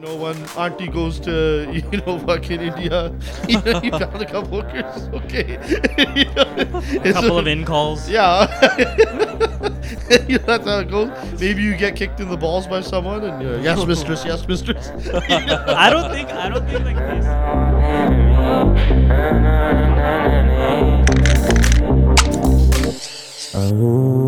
You know, when auntie goes to, you know, fucking India, you know, you found a couple of hookers, okay. You know, a couple of in-calls. Yeah. You know, that's how it goes. Maybe you get kicked in the balls by someone and you're, yes, mistress, yes, mistress. I don't think like this.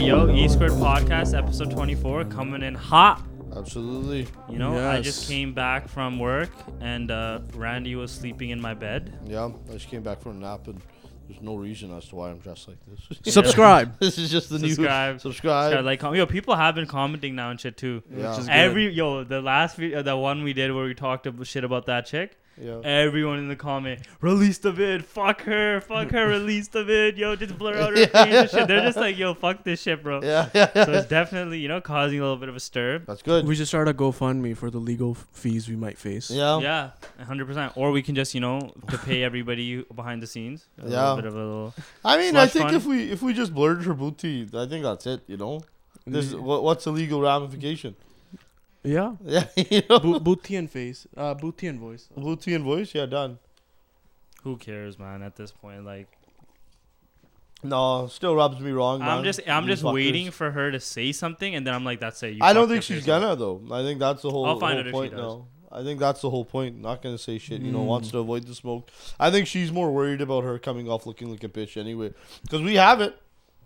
Yo, E Squared Podcast, episode 24, coming in hot. Absolutely. You know, yes. I just came back from work, and Randy was sleeping in my bed. Yeah, I just came back from a nap, and there's no reason as to why I'm dressed like this. Yeah. Subscribe. This is just the new. Subscribe. Like, yo, people have been commenting now and shit, too. Yeah. Which is good. Yo, the last video, the one we did where we talked shit about that chick. Yeah. Everyone in the comment, release the vid, fuck her, release the vid, yo, just blur out her face and shit. They're just like, yo, fuck this shit, bro. Yeah. So it's definitely, you know, causing a little bit of a stir. That's good. We should start a GoFundMe for the legal fees we might face. Yeah, 100%. Or we can just, you know, to pay everybody behind the scenes. I think if we just blurred her booty, I think that's it. You know, what's the legal ramification? Yeah. You know? Booty and face. Booty and voice. Booty and voice. Yeah, done. Who cares, man? At this point, like, no, still rubs me wrong. Man. I'm just waiting for her to say something, and then I'm like, that's it. I don't think she's gonna though. I think that's the whole point. No, I think that's the whole point. Not gonna say shit. You know, wants to avoid the smoke. I think she's more worried about her coming off looking like a bitch anyway, because we have it,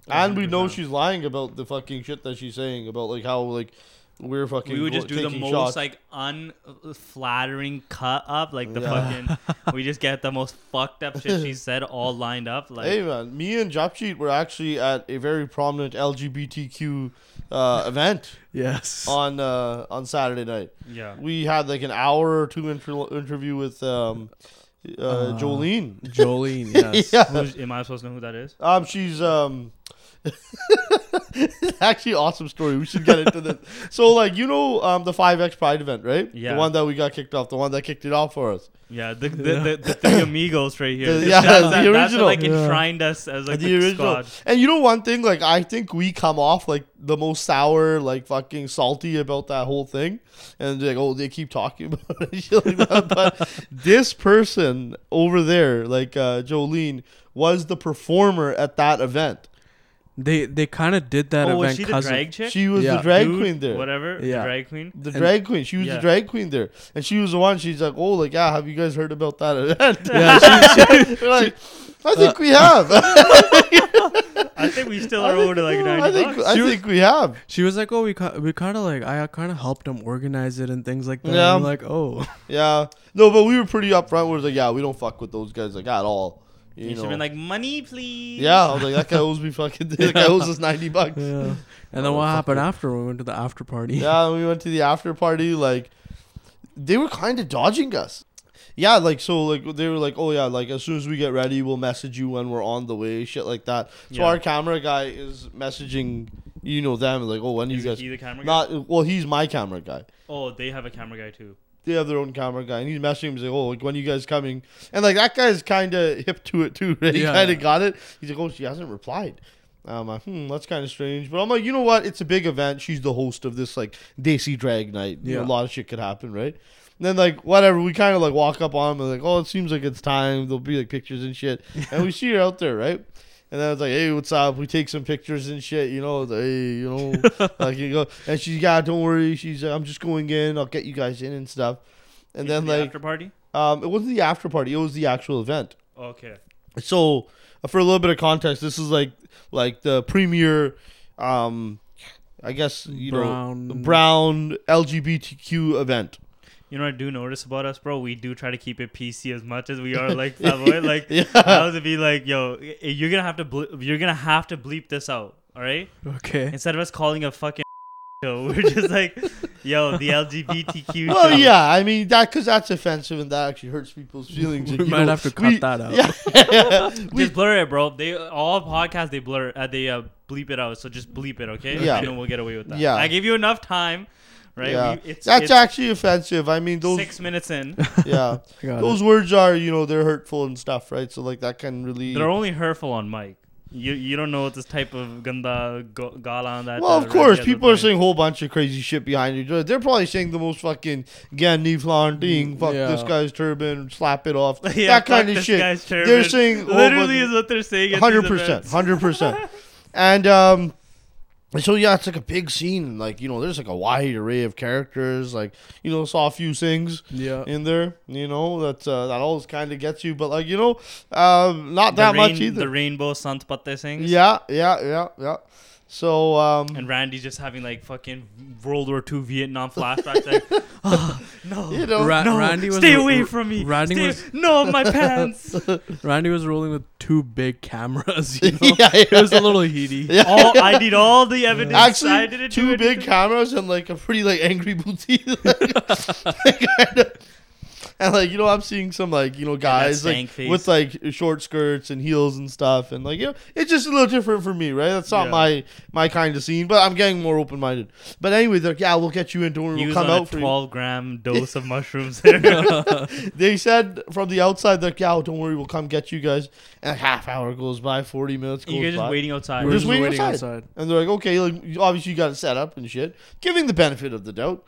and 100%. We know she's lying about the fucking shit that she's saying about like how like. We're fucking. We would just do the most shots. Like unflattering cut up, like the fucking. We just get the most fucked up shit she said all lined up. Like, hey man, me and Japcheet were actually at a very prominent LGBTQ event. Yes. On Saturday night. Yeah. We had like an hour or two interview with Jolene. Jolene. Yes. Am I supposed to know who that is? She's. Actually, awesome story. We should get into this. So, like, you know, the 5X Pride event, right? Yeah. The one that we got kicked off. The one that kicked it off for us. Yeah. The three amigos right here. The original. That's what, like, enshrined us as like the original squad. And you know, one thing, like, I think we come off like the most sour, like fucking salty about that whole thing, and like, oh, they keep talking about it, shit like that. But this person over there, like Jolene, was the performer at that event. They kind of did that event. Was she the drag chick? She was the drag queen there. Whatever. Yeah. The drag queen. She was the drag queen there. And she was the one. She's like, oh, like, yeah, have you guys heard about that event? Yeah. She, like, I think we have. I think we still are over to like 90 bucks. I think we have. She was like, oh, we kind of like, I kind of helped them organize it and things like that. Yeah. I'm like, oh. Yeah. No, but we were pretty upfront. We were like, yeah, we don't fuck with those guys like at all. You should have been like, money, please. Yeah, I was like, that guy owes me fucking... That guy owes us $90. Yeah. And then what happened after? We went to the after party. Yeah, we went to the after party. Like, they were kind of dodging us. Yeah, like, so, like, they were like, oh, yeah, like, as soon as we get ready, we'll message you when we're on the way, shit like that. So our camera guy is messaging, you know, them, like, oh, when are you guys... Is he the camera guy? Well, he's my camera guy. Oh, they have a camera guy, too. They have their own camera guy, and he's messaging him. He's like, oh, like, when are you guys coming? And, like, that guy's kind of hip to it, too, right? He kind of got it. He's like, oh, she hasn't replied. I'm like, that's kind of strange. But I'm like, you know what? It's a big event. She's the host of this, like, Desi Drag Night. Yeah. You know, a lot of shit could happen, right? And then, like, whatever. We kind of, like, walk up on him and, like, oh, it seems like it's time. There'll be, like, pictures and shit. And we see her out there, right? And then I was like, hey, what's up? We take some pictures and shit, you know. Like, hey, you know. Like, you go. And she's, yeah, don't worry. She's I'm just going in. I'll get you guys in and stuff. And then, like, after party? It wasn't the after party. It was the actual event. Okay. So, for a little bit of context, this is, like the premier, I guess, you know, brown LGBTQ event. You know what I do notice about us, bro? We do try to keep it PC as much as we are like flamboyant. Like, I was to be like, yo, you're gonna have to bleep this out, all right? Okay. Instead of us calling a fucking show, we're just like, yo, the LGBTQ. Oh well, yeah, I mean that because that's offensive and that actually hurts people's feelings. We might have to cut that out. Yeah. Just blur it, bro. They all podcasts they blur, they bleep it out. So just bleep it, okay? Yeah. And then we'll get away with that. Yeah. I gave you enough time. Right? Yeah. That's actually offensive. I mean, those 6 minutes in. Yeah. Those words are, you know, they're hurtful and stuff, right? So, like, that can really... They're only hurtful on mic. You don't know this type of ganda gala on that. Well, of course, people are saying a whole bunch of crazy shit behind you. They're probably saying the most fucking Gandhi flaunting, fuck this guy's turban, slap it off, that kind of shit. They're saying literally is what they're saying. 100%, 100%. And so yeah, it's like a big scene. Like, you know, there's like a wide array of characters. Like, you know, saw a few things in there. You know, that always kind of gets you. But like, you know, not that much either. The rainbow Sant Patte sings. Yeah. So and Randy's just having like fucking World War II Vietnam flashbacks. Like, oh, no, you know, Randy was stay away from me. My pants. Randy was rolling with two big cameras. You know? It was a little heaty. I need all the evidence. Actually, I didn't two big cameras and like a pretty like angry booty. And like, you know, I'm seeing some like, you know, guys like, with like short skirts and heels and stuff, and like, you know, it's just a little different for me, right? That's not my kind of scene, but I'm getting more open minded. But anyway, they're like, yeah, we'll get you into it. We'll come out for 12-gram dose of mushrooms. They said from the outside, they're like, yeah, don't worry, we'll come get you guys. And a half hour goes by, 40 minutes goes by. You guys just waiting outside. We're just waiting outside. And they're like, okay, like obviously you got it set up and shit, giving the benefit of the doubt.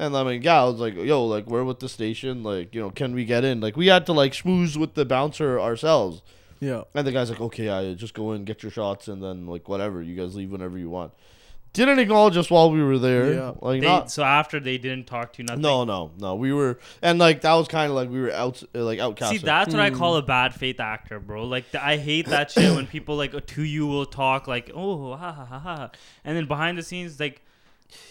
And I mean, yeah, I was like, yo, like, we're with the station. Like, you know, can we get in? Like, we had to, like, schmooze with the bouncer ourselves. Yeah. And the guy's like, okay, yeah, just go in, get your shots, and then, like, whatever. You guys leave whenever you want. Didn't acknowledge us while we were there. Yeah. Like, so after they didn't talk to you, nothing? No. We were... And, like, that was kind of like we were outcasted. See, that's what I call a bad faith actor, bro. Like, I hate that shit when people, like, to you will talk, like, oh, ha, ha, ha, ha. And then behind the scenes, like...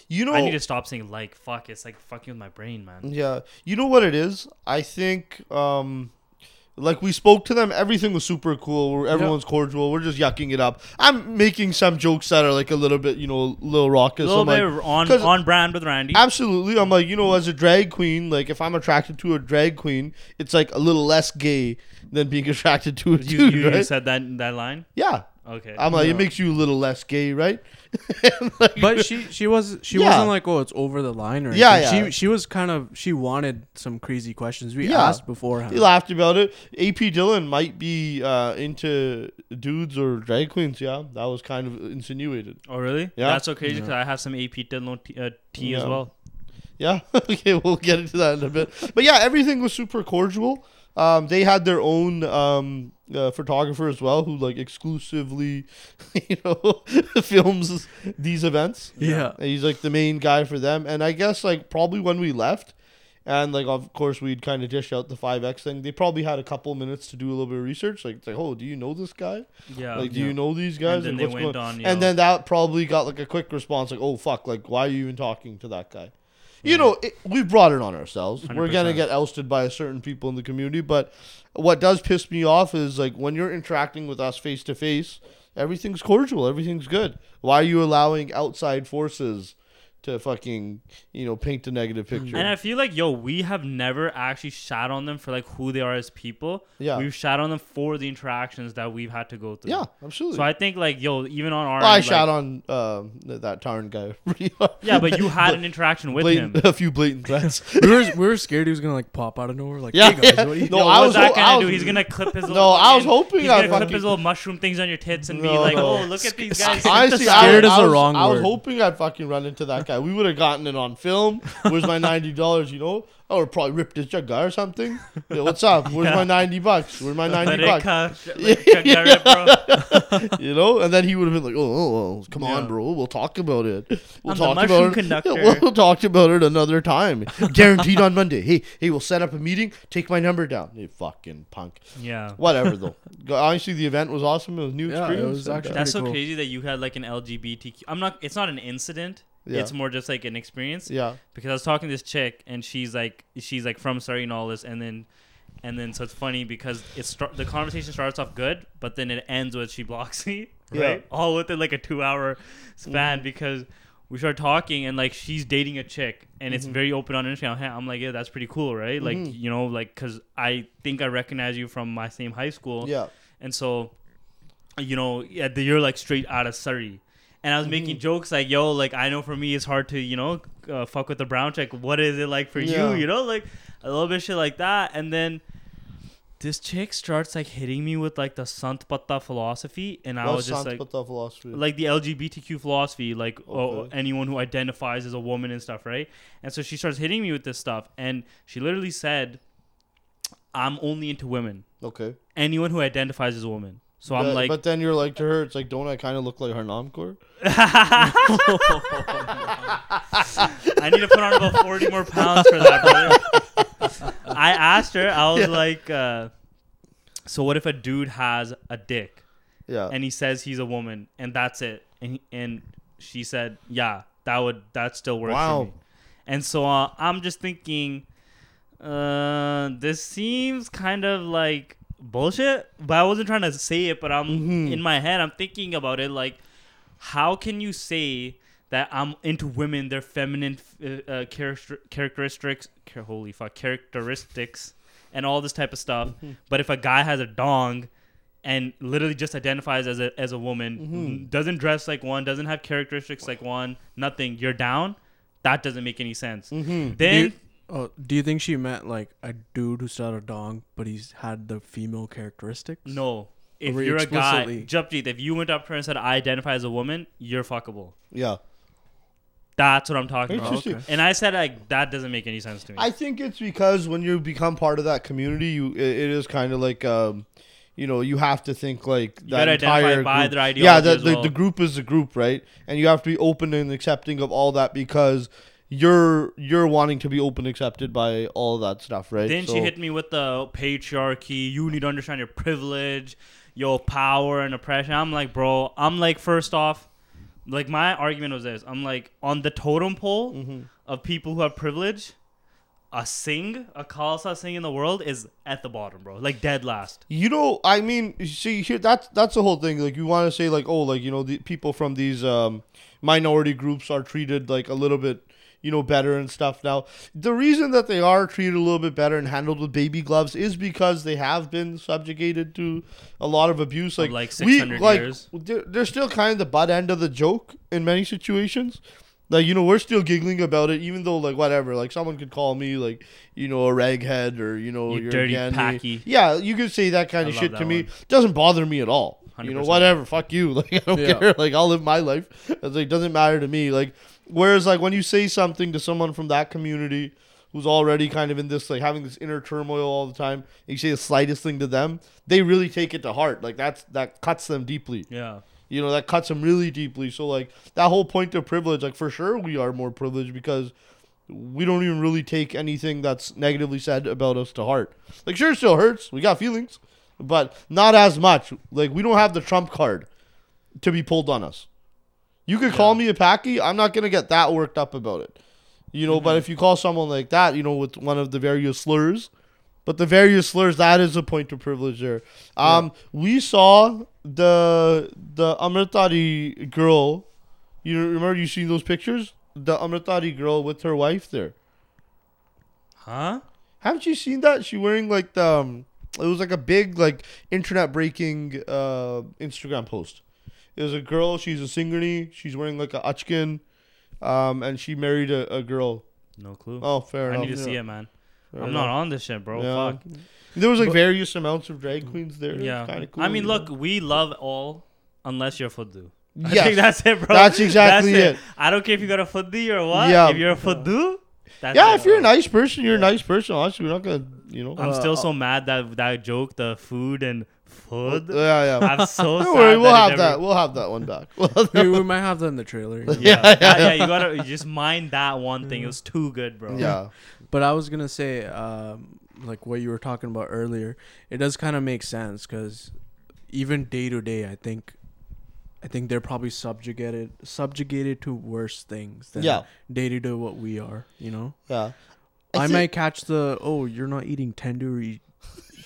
You know, I need to stop saying like fuck. It's like fucking with my brain, man. Yeah, you know what it is? I think like we spoke to them. Everything was super cool. Everyone's cordial. We're just yucking it up. I'm making some jokes that are like a little bit, you know, little raucous. A little bit like, on brand with Randy. Absolutely. I'm like, you know, as a drag queen, like if I'm attracted to a drag queen, it's like a little less gay than being attracted to a dude. You said that line. Yeah. Okay. I'm like, it makes you a little less gay, right? Like, but she wasn't like, oh, it's over the line or anything. Yeah. She was kind of, she wanted some crazy questions. We asked beforehand. He laughed about it. AP Dhillon might be into dudes or drag queens. Yeah, that was kind of insinuated. Oh, really? Yeah. That's so crazy because I have some AP Dhillon tea as well. Yeah. Okay, we'll get into that in a bit. But yeah, everything was super cordial. They had their own photographer as well, who like exclusively, you know, films these events. Yeah, and he's like the main guy for them. And I guess like probably when we left, and like of course we'd kind of dish out the 5X thing. They probably had a couple minutes to do a little bit of research. Like, it's like, oh, do you know this guy? Yeah. Like, do you know these guys? And then like, they went on. And then that probably got like a quick response, like, oh fuck, like why are you even talking to that guy? You know, we brought it on ourselves. 100%. We're going to get ousted by certain people in the community. But what does piss me off is, like, when you're interacting with us face-to-face, everything's cordial. Everything's good. Why are you allowing outside forces to fucking, you know, paint a negative picture? And I feel like, yo, we have never actually shat on them for, like, who they are as people. Yeah. We've shat on them for the interactions that we've had to go through. Yeah, absolutely. So I think, like, yo, even on our... I shat on that Tarn guy. Yeah, but you had an interaction with him. A few blatant threats. we were scared he was going to, like, pop out of nowhere. Like, hey, guys, what are you doing? No, I was... He's going to clip his little... No, I was hoping... He's going to clip his little mushroom things on your tits and be like, oh, look at these guys. Honestly, scared is the wrong word. I was hoping I'd fucking run into that guy. We would have gotten it on film. Where's my $90, you know? Or probably ripped this guy or something. Yo, what's up? Where's my $90? Where's my $90? You know? And then he would have been like, oh come on, bro. We'll talk about it. We'll talk about it another time. Guaranteed on Monday. Hey, we'll set up a meeting. Take my number down. You fucking punk. Yeah. Whatever, though. Honestly, the event was awesome. It was a new experience. It was actually That's so cool. Crazy that you had like an LGBTQ. It's not an incident. Yeah. It's more just like an experience. Yeah. Because I was talking to this chick and she's like from Surrey and all this. And then so it's funny because the conversation starts off good, but then it ends with she blocks me. Right. Yeah. All within like a 2-hour span because we start talking and like she's dating a chick and it's very open on Instagram. I'm like, yeah, that's pretty cool. Right. Like, you know, like, cause I think I recognize you from my same high school. Yeah. And so, you know, you're like straight out of Surrey. And I was making jokes like, yo, like, I know for me it's hard to, you know, fuck with the brown chick. What is it like for you? You know, like, a little bit of shit like that. And then this chick starts like hitting me with like the Sant Patta philosophy, and I was just Sant Patta philosophy? Like the LGBTQ philosophy, like anyone who identifies as a woman and stuff, right? And so she starts hitting me with this stuff, and she literally said, "I'm only into women." Okay. Anyone who identifies as a woman. So I'm like, but then you're like to her, it's like, don't I kind of look like her Namkor? I need to put on about 40 more pounds for that, brother. I asked her, I was like, so what if a dude has a dick? Yeah. And he says he's a woman, and that's it. And she said, yeah, that still works for me. And so I'm just thinking, this seems kind of like bullshit, but I wasn't trying to say it, but I'm in my head, I'm thinking about it, like, how can you say that I'm into women, their feminine characteristics and all this type of stuff, but if a guy has a dong and literally just identifies as a woman, doesn't dress like one, doesn't have characteristics like one, nothing, you're down? That doesn't make any sense. Then do you think she meant like a dude who's not a dong, but he's had the female characteristics? No. If you're a guy, Japjit, if you went up to her and said, I identify as a woman, you're fuckable. Yeah. That's what I'm talking about. Okay. And I said, like, that doesn't make any sense to me. I think it's because when you become part of that community, it is kind of like, you know, you have to think like that. You gotta identify by their ideology. Yeah, the group is a group, right? And you have to be open and accepting of all that because you're wanting to be open, accepted by all that stuff, right? Then she hit me with the patriarchy. You need to understand your privilege, your power and oppression. I'm like, bro, first off, like my argument was this. I'm like, on the totem pole of people who have privilege, a Khalsa Singh in the world is at the bottom, bro. Like dead last. You know, I mean, see here, that's the whole thing. Like you want to say like, oh, like, you know, the people from these minority groups are treated like a little bit, you know, better and stuff. Now, the reason that they are treated a little bit better and handled with baby gloves is because they have been subjugated to a lot of abuse. Like 600 years. They're still kind of the butt end of the joke in many situations. Like, you know, we're still giggling about it, even though, like, whatever. Like, someone could call me, like, you know, a raghead or, you know, you're dirty packy. Yeah, you could say that kind of shit to me. It doesn't bother me at all. 100%. You know, whatever. Fuck you. Like, I don't care. Like, I'll live my life. It's like, doesn't matter to me. Like, whereas, like, when you say something to someone from that community who's already kind of in this, like, having this inner turmoil all the time, and you say the slightest thing to them, they really take it to heart. Like, that cuts them deeply. Yeah. You know, that cuts them really deeply. So, like, that whole point of privilege, like, for sure we are more privileged because we don't even really take anything that's negatively said about us to heart. Like, sure, it still hurts. We got feelings. But not as much. Like, we don't have the trump card to be pulled on us. You could call me a packy. I'm not going to get that worked up about it. You know, but if you call someone like that, you know, with one of the various slurs. But the various slurs, that is a point of privilege there. We saw the Amritpal girl. You remember you seen those pictures? The Amritpal girl with her wife there. Huh? Haven't you seen that? She wearing like the... it was like a big like internet-breaking Instagram post. There's a girl, she's a Singhani, she's wearing like a achkin, and she married a girl. No clue. Oh, fair enough. I need to see it, man. I'm not on this shit, bro. Yeah. Fuck. There was like various amounts of drag queens there. Yeah. Kind of cool. I mean, look, we love all, unless you're Fuddu. Yes. I think that's it, bro. That's exactly it. I don't care if you got a Fuddu or what. Yeah. If you're a Fuddu, that's it. Yeah, if you're a nice person, you're a nice person. Honestly, we're not going to, you know. I'm still so mad that joke, the food and... Food? Yeah, yeah. I'm so don't worry, we'll have that one back. We might have that in the trailer. Yeah. You gotta just mind that one thing. It was too good, bro. Yeah. But I was gonna say, like what you were talking about earlier, it does kind of make sense because even day to day, I think they're probably subjugated to worse things than day to day what we are. You know? Yeah. I might catch the you're not eating tandoori.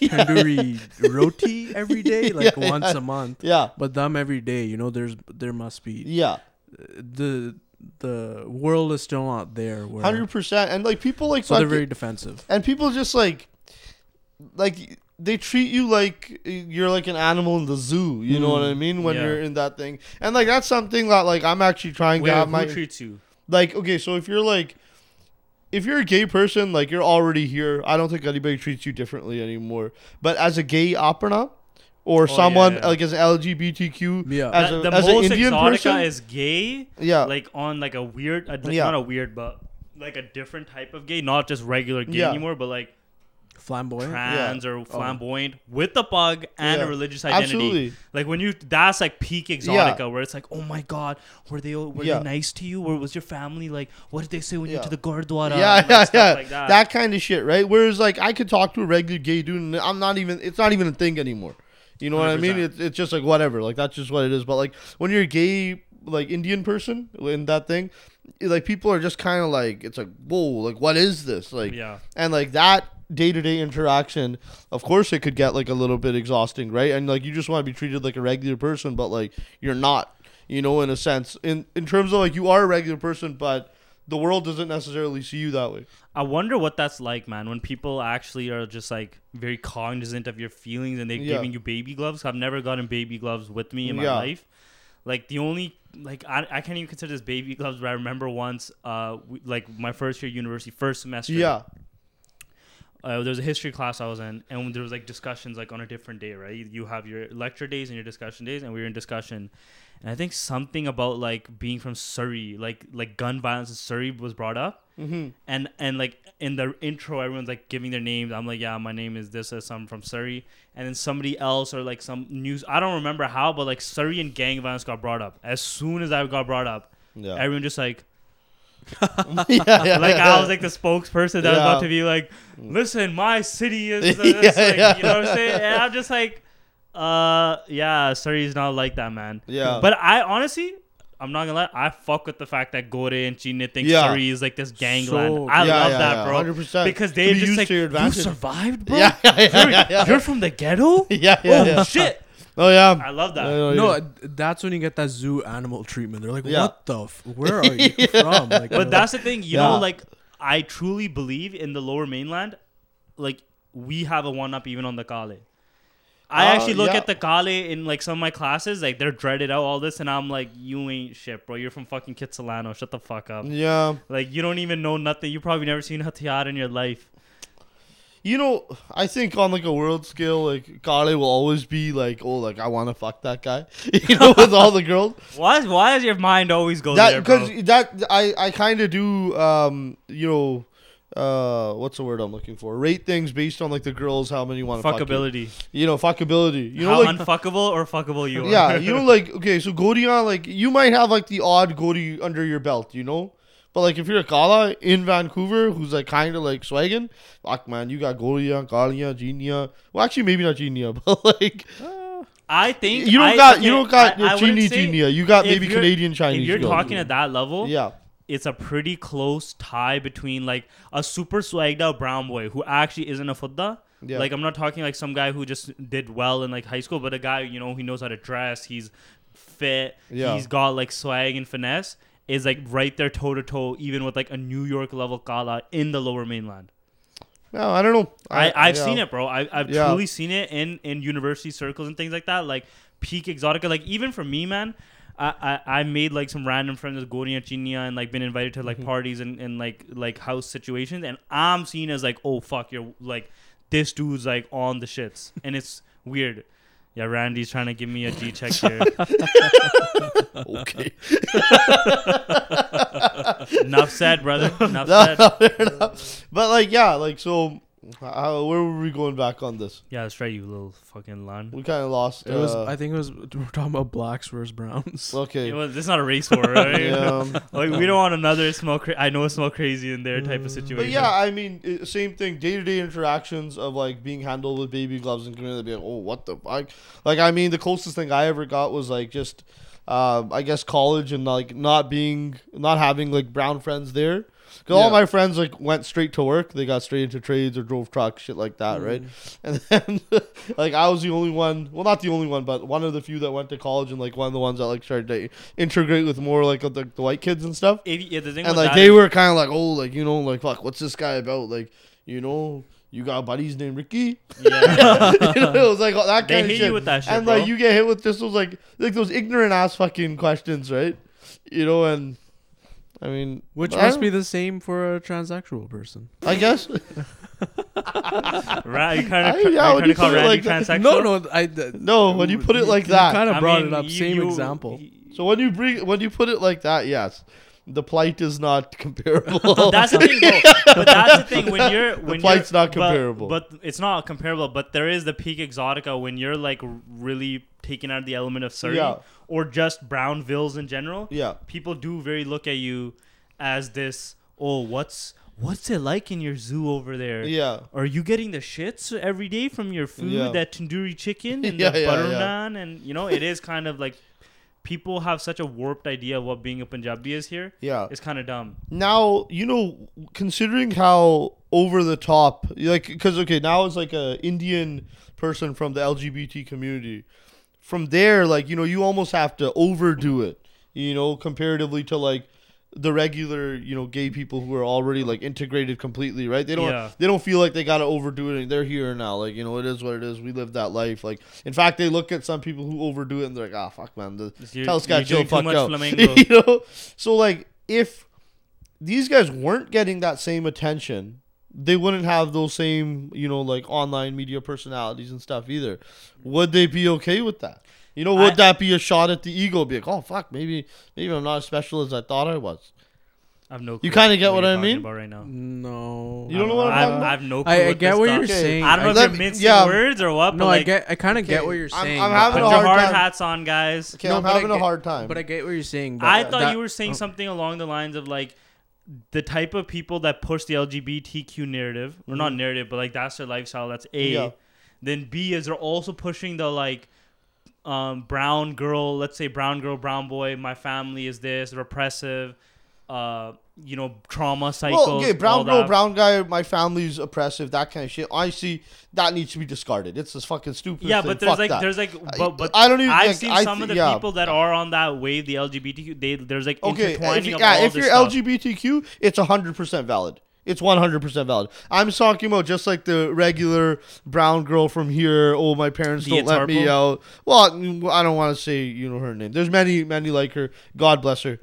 Tandoori roti every day, like once a month. Yeah, but them every day, you know, there must be. Yeah, the world is still not there. 100%, and like people like so they're very defensive, and people just like they treat you like you're like an animal in the zoo. You know what I mean? When you're in that thing, and like that's something that like I'm actually trying to have my treats you. Like okay, so if you're like. if you're a gay person, like, you're already here. I don't think anybody treats you differently anymore. But as a gay opera or like as an LGBTQ, as a, the as most an Indian person is gay. Yeah, like on like a weird, not a weird, but like a different type of gay, not just regular gay anymore, but like flamboyant, trans or flamboyant with a pug and a religious identity. Absolutely. Like when you, that's like peak Exotica, where it's like, oh my God, were they nice to you? Or was your family like, what did they say when you went to the Gurdwara? Like that. That kind of shit, right? Whereas like I could talk to a regular gay dude and I'm not even, it's not even a thing anymore. You know 100%. What I mean? It's just like whatever, like that's just what it is. But like when you're a gay, like Indian person in that thing, like people are just kind of like, it's like, whoa, like what is this? Like, and like that day-to-day interaction, of course it could get like a little bit exhausting, right? And like you just want to be treated like a regular person, but like you're not, you know, in a sense, in terms of like you are a regular person, but the world doesn't necessarily see you that way. I wonder what that's like, man, when people actually are just like very cognizant of your feelings and they're giving you baby gloves. I've never gotten baby gloves with me in my life. Like the only, like I can't even consider this baby gloves, but I remember once like my first year university, first semester, there was a history class I was in, and there was like discussions like on a different day, right? You have your lecture days and your discussion days, and we were in discussion, and I think something about like being from Surrey, like gun violence in Surrey was brought up, and like in the intro, everyone's like giving their names. I'm like, yeah, my name is this, I'm from Surrey, and then somebody else or like some news, I don't remember how, but like Surrey and gang violence got brought up. As soon as I got brought up, everyone just like. I was like the spokesperson that was about to be like, listen, my city is this, you know what I'm saying? And I'm just like, Surrey's not like that, man. But I honestly, I'm not gonna lie, I fuck with the fact that Gore and Chine think Surrey is like this gangland. I love that, bro. 100%. Because they're just like, you survived, bro? You're from the ghetto? Shit. Oh yeah, I love that. That's when you get that zoo animal treatment. They're like, "What the? Where are you from?" Like, but that's the thing, you know. Like, I truly believe in the Lower Mainland. Like, we have a one up even on the Kale. I actually look at the Kale in like some of my classes. Like, they're dreaded out all this, and I'm like, "You ain't shit, bro. You're from fucking Kitsilano. Shut the fuck up." Yeah. Like, you don't even know nothing. You probably never seen Hathiyar in your life. You know, I think on like a world scale, like Kale will always be like, oh, like I want to fuck that guy, you know, with all the girls. Why does your mind always go there, bro? Because that I kind of do, you know, what's the word I'm looking for? Rate things based on like the girls, how many you want to fuck. Fuckability. You know, fuckability. You know, how like, unfuckable or fuckable you are. Yeah, you know, like okay, so Goriyan, like you might have like the odd Gori under your belt, you know. But, like, if you're a Kala in Vancouver who's, like, kind of, like, swagging, fuck, man, you got Goriyan, Kaliyan, Geniya. Well, actually, maybe not Geniya, but, like... I think... You don't got Geniya. You got maybe Canadian Chinese. If you're talking at that level... Yeah. It's a pretty close tie between, like, a super swagged out brown boy who actually isn't a fudda. Yeah. Like, I'm not talking, like, some guy who just did well in, like, high school, but a guy, you know, he knows how to dress. He's fit. Yeah. He's got, like, swag and finesse. Is like right there toe to toe, even with like a New York level Kala in the Lower Mainland. No, I don't know. I've seen it, bro. I've truly seen it in university circles and things like that. Like peak Exotica. Like even for me, man, I made like some random friends with Goriyan, Chinya, and like been invited to like parties and like house situations. And I'm seen as like, oh fuck, you're like this dude's like on the shits, and it's weird. Yeah, Randy's trying to give me a G check here. Okay. Enough said, brother. Enough said. But like, yeah, like so, where were we going back on this? Yeah, that's right, you little fucking lun. We kind of lost. It was. I think it was. We're talking about blacks versus browns. Okay. This is not a race war, right? Like we don't want another smell. I know it's smell crazy in their type of situation. But yeah, I mean, same thing. Day-to-day interactions of like being handled with baby gloves and community being, oh, what the fuck? Like, I mean, the closest thing I ever got was like just, I guess, college and like not having like brown friends there. Because all my friends, like, went straight to work. They got straight into trades or drove trucks, shit like that, right? And then, like, I was the only one. Well, not the only one, but one of the few that went to college and, like, one of the ones that, like, started to integrate with more, like, the white kids and stuff. And, like, they were kind of like, oh, like, you know, like, fuck, what's this guy about? Like, you know... You got buddies named Ricky? Yeah. You know, it was like all that kind of shit. They hit you with that shit, and, like, bro. You get hit with this, was like those ignorant-ass fucking questions, right? You know, and... I mean, which must be the same for a transsexual person, I guess. Right, you kind of trying to call Randy like transsexual. No, when you put it like that, you kind of brought it up. Same example. So when you put it like that, yes, the plight is not comparable. That's the thing, though. But that's the thing when the plight's not comparable. But it's not comparable. But there is the peak exotica when you're like really taking out the element of Surrey or just Brownvilles in general. Yeah, people do very look at you as this. Oh, what's it like in your zoo over there? Yeah. Are you getting the shits every day from your food, that tandoori chicken and the butter naan? And, you know, it is kind of like people have such a warped idea of what being a Punjabi is here. Yeah. It's kind of dumb. Now, you know, considering how over the top, like, because, okay, now it's like a Indian person from the LGBT community. From there, like, you know, you almost have to overdo it, you know, comparatively to, like, the regular, you know, gay people who are already like integrated completely, right? They don't feel like they gotta overdo it. They're here now, like, you know, it is what it is. We live that life. Like, in fact, they look at some people who overdo it and they're like, ah, fuck, man, this guy chill, fuck out. You know, so like if these guys weren't getting that same attention, they wouldn't have those same, you know, like online media personalities and stuff either. Would they be okay with that? You know, would that be a shot at the ego? Be like, oh, fuck, maybe I'm not as special as I thought I was. I have no clue. You kind of get what I mean? About right now. No. You don't know what I'm talking about? I have no clue. I get what you're saying. I don't know if you're mincing words or what. No, like, I kind of get what you're saying. I'm having a hard time. Put your hard hats on, guys. Okay, no, I'm having a hard time. But I get what you're saying. I thought you were saying something along the lines of, like, the type of people that push the LGBTQ narrative. Or not narrative, but, like, that's their lifestyle. That's A. Then B is they're also pushing the, like, brown girl, let's say brown girl, brown boy, my family is this, repressive, you know, trauma cycles. Well, okay, brown girl, brown guy, my family's oppressive, that kind of shit. Honestly, that needs to be discarded. It's this fucking stupid thing. But there's I don't even. I've seen some of the people that are on that wave, the LGBTQ, there's like intertwining of all this stuff. If you're LGBTQ, it's 100% valid. It's 100% valid. I'm talking about just like the regular brown girl from here. Oh, my parents don't let me out. Well, I don't want to say, you know, her name. There's many, many like her. God bless her.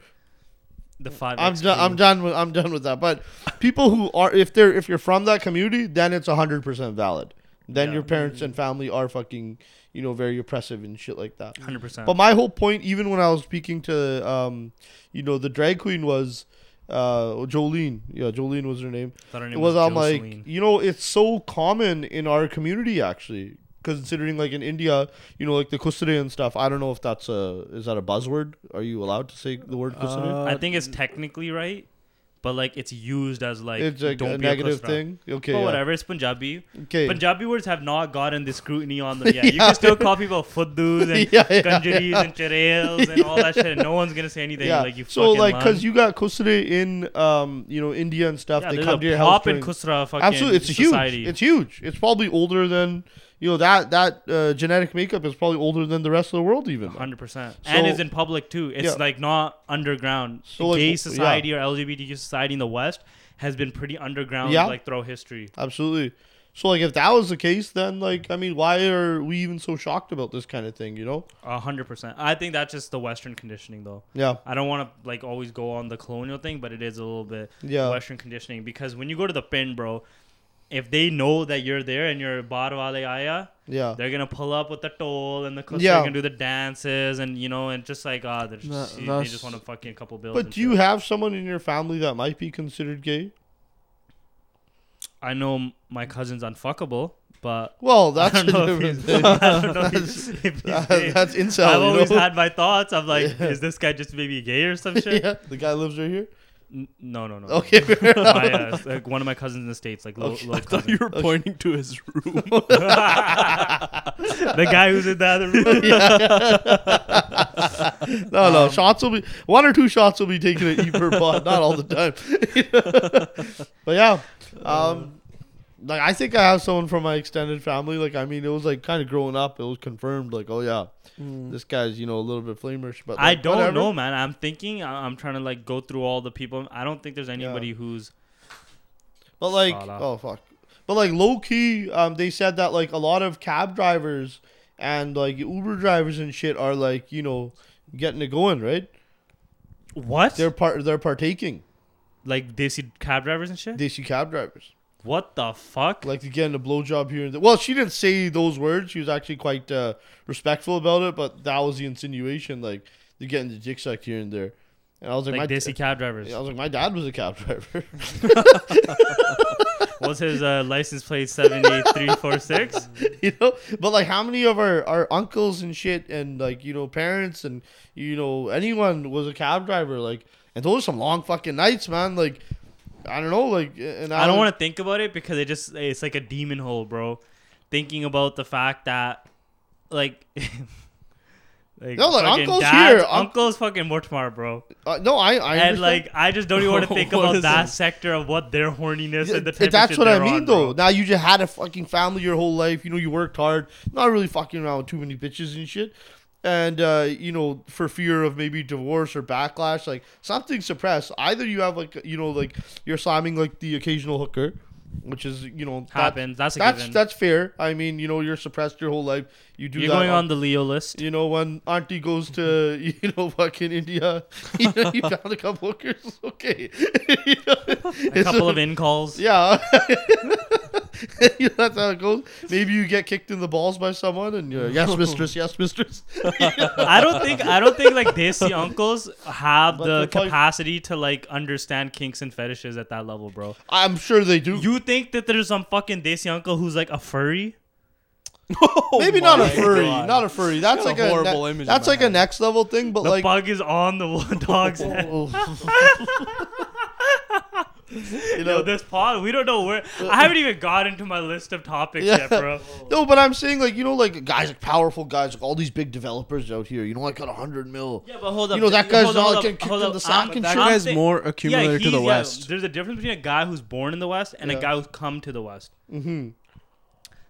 The 5X. I'm done with that. But people who are, if you're from that community, then it's 100% valid. Then your parents and family are fucking, you know, very oppressive and shit like that. 100%. But my whole point, even when I was speaking to, you know, the drag queen was. Jolene. Yeah, Jolene was her name. Thought her name was I'm Joseline. Like, you know, it's so common in our community, actually. Considering, like, in India, you know, like the kusare and stuff. I don't know if that's is that a buzzword? Are you allowed to say the word kusare? I think it's technically right, but like it's used as like it's like don't a be negative a thing. Okay, but whatever. It's Punjabi. Okay, Punjabi words have not gotten the scrutiny on them yet. You can still call people fuddus and kanjaris and cherels and all that shit. And no one's gonna say anything like you. So fucking like because you got kusra in you know, India and stuff. They come to your house. There's a pop in kusra. Fucking absolutely, it's society. Huge. It's huge. It's probably older than. You know, that genetic makeup is probably older than the rest of the world even. 100%. So, and it's in public too. It's like not underground. So gay like, society or LGBTQ society in the West has been pretty underground like throughout history. Absolutely. So like if that was the case, then like, I mean, why are we even so shocked about this kind of thing, you know? 100%. I think that's just the Western conditioning though. Yeah. I don't want to like always go on the colonial thing, but it is a little bit Western conditioning because when you go to the pin, bro, if they know that you're there and you're bar wale aya, they're going to pull up with the toll and the coach are going to do the dances and, you know, and just like, they just want to fucking a couple bills. But do you have someone in your family that might be considered gay? I know my cousin's unfuckable, but... Well, that's a different thing. I don't know if he's gay. That's incel. I've always had my thoughts. I'm like, is this guy just maybe gay or some shit? Yeah, the guy lives right here? No. Okay, fair enough. Like one of my cousins in the States, like little cousin. I thought you were pointing to his room. The guy who's in the other room. No. Shots will be one or two shots will be taken at you per pod, not all the time. But yeah, like I think I have someone from my extended family. Like I mean, it was like kind of growing up, it was confirmed. Like oh yeah. This guy's, you know, a little bit flamerish, but like, I don't know, man. I'm thinking, I'm trying to like go through all the people. I don't think there's anybody who's. But like, But like low key, they said that like a lot of cab drivers and like Uber drivers and shit are like, you know, getting it going, right? What? They're partaking. Like Desi cab drivers and shit? Desi cab drivers. What the fuck? Like, again, a blowjob here and there. Well, she didn't say those words. She was actually quite respectful about it, but that was the insinuation. Like, they're getting the dick sucked here and there. And I was like Desi cab drivers. I was like, my dad was a cab driver. What's his license plate? 78346. You know, but like, how many of our uncles and shit, and like, you know, parents, and you know, anyone was a cab driver. Like, and those are some long fucking nights, man. Like, I don't know. Like, and I don't want to think about it because it's like a demon hole, bro. Thinking about the fact that, like. Like, no, like, uncle's dads, here. Uncle's fucking more tomorrow, bro. No, I understand. And, like, I just don't even want to think about that sector of what their horniness and the type of shit that's what I mean, on, though. Bro. Now, you just had a fucking family your whole life. You know, you worked hard. Not really fucking around with too many bitches and shit. And, you know, for fear of maybe divorce or backlash, like, something suppressed. Either you have, like, you know, like, you're slamming, like, the occasional hooker. Which is, you know, happens. That's fair. I mean, you know, you're suppressed your whole life. You're going on the Leo list. You know, when auntie goes to, you know, fucking India, you know, you found a couple hookers. Okay. You know, a couple of in calls. Yeah. You know, that's how it goes. Maybe you get kicked in the balls by someone, and you're like, yes, mistress, yes, mistress. I don't think like Desi uncles have the capacity to like understand kinks and fetishes at that level, bro. I'm sure they do. You think that there's some fucking Desi uncle who's like a furry? Oh, maybe not a furry. God. Not a furry. That's like a horrible image. That's like a next level thing. But the like, bug is on the dog's head. You know, this pod, we don't know where. I haven't even got into my list of topics yet, bro. No, but I'm saying, like, you know, like, guys, like, powerful guys, like, all these big developers out here, you know, like, got 100 mil. Yeah, but hold up. You know, that guy's not getting kicked in the sack and shit. That guy's more accumulated to the West. There's a difference between a guy who's born in the West and a guy who's come to the West. Mm-hmm.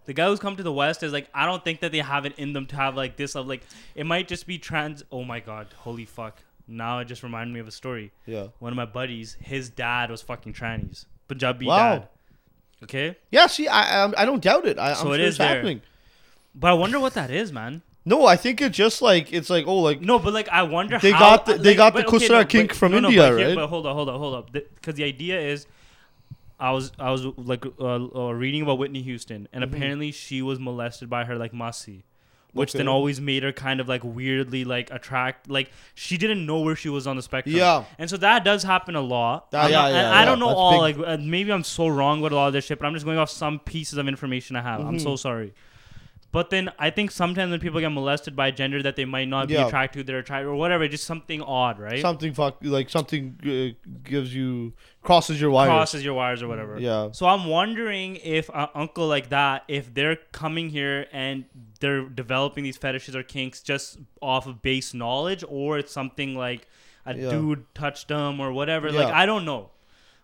The guy who's come to the West is, like, I don't think that they have it in them to have, like, this of, like, it might just be trans. Oh, my God. Holy fuck. Now it just reminded me of a story. Yeah. One of my buddies, his dad was fucking trannies. Punjabi dad. Okay? Yeah, see, I don't doubt it. I'm sure it's happening. But I wonder what that is, man. No, I think it's just like, it's like, oh, like. No, but like, I wonder they how. They got the Kusra kink from India, right? But hold up. Because the idea is, I was like reading about Whitney Houston. And apparently she was molested by her, like, Masi. Which then always made her kind of like weirdly like attract, like she didn't know where she was on the spectrum. Yeah. And so that does happen a lot. I don't know all big. Like maybe I'm so wrong with a lot of this shit, but I'm just going off some pieces of information I have. I'm so sorry. But then I think sometimes when people get molested by gender that they might not be attracted to, they're attracted or whatever, just something odd, right? Something gives you crosses your wires or whatever. Yeah. So I'm wondering if an uncle like that, if they're coming here and they're developing these fetishes or kinks just off of base knowledge, or it's something like a dude touched them or whatever. Yeah. Like I don't know.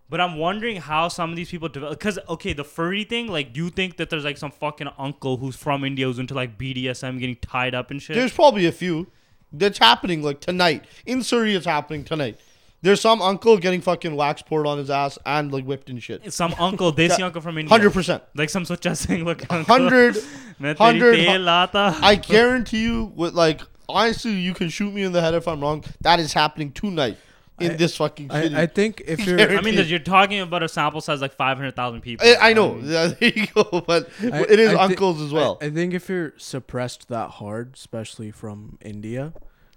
But I'm wondering how some of these people develop. Because, okay, the furry thing, like, do you think that there's, like, some fucking uncle who's from India who's into, like, BDSM getting tied up and shit? There's probably a few. That's happening, like, tonight. In Surrey, it's happening tonight. There's some uncle getting fucking wax poured on his ass and, like, whipped and shit. Some uncle, Desi uncle from India. 100%. Like, some Sucha Singh look uncle. 100. I guarantee you, with, like, honestly, you can shoot me in the head if I'm wrong. That is happening tonight. In this fucking city. I think if you're... I mean, you're talking about a sample size like 500,000 people. I know. I mean, there you go. But it is uncles as well. I think if you're suppressed that hard, especially from India,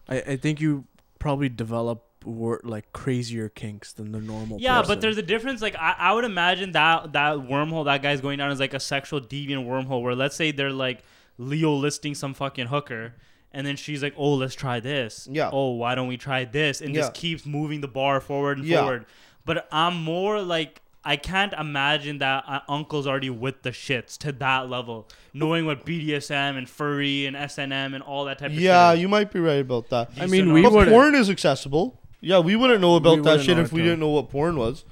I think you probably develop like crazier kinks than the normal person. But there's a difference. Like, I would imagine that wormhole that guy's going down is like a sexual deviant wormhole where let's say they're like Leo listing some fucking hooker. And then she's like, oh, let's try this. Yeah. Oh, why don't we try this? And just keeps moving the bar forward and forward. But I'm more like, I can't imagine that uncle's already with the shits to that level. Knowing what BDSM and furry and S&M and all that type of shit. Yeah, you might be right about that. I mean, but porn is accessible. Yeah, we wouldn't know about that shit if we didn't know what porn was.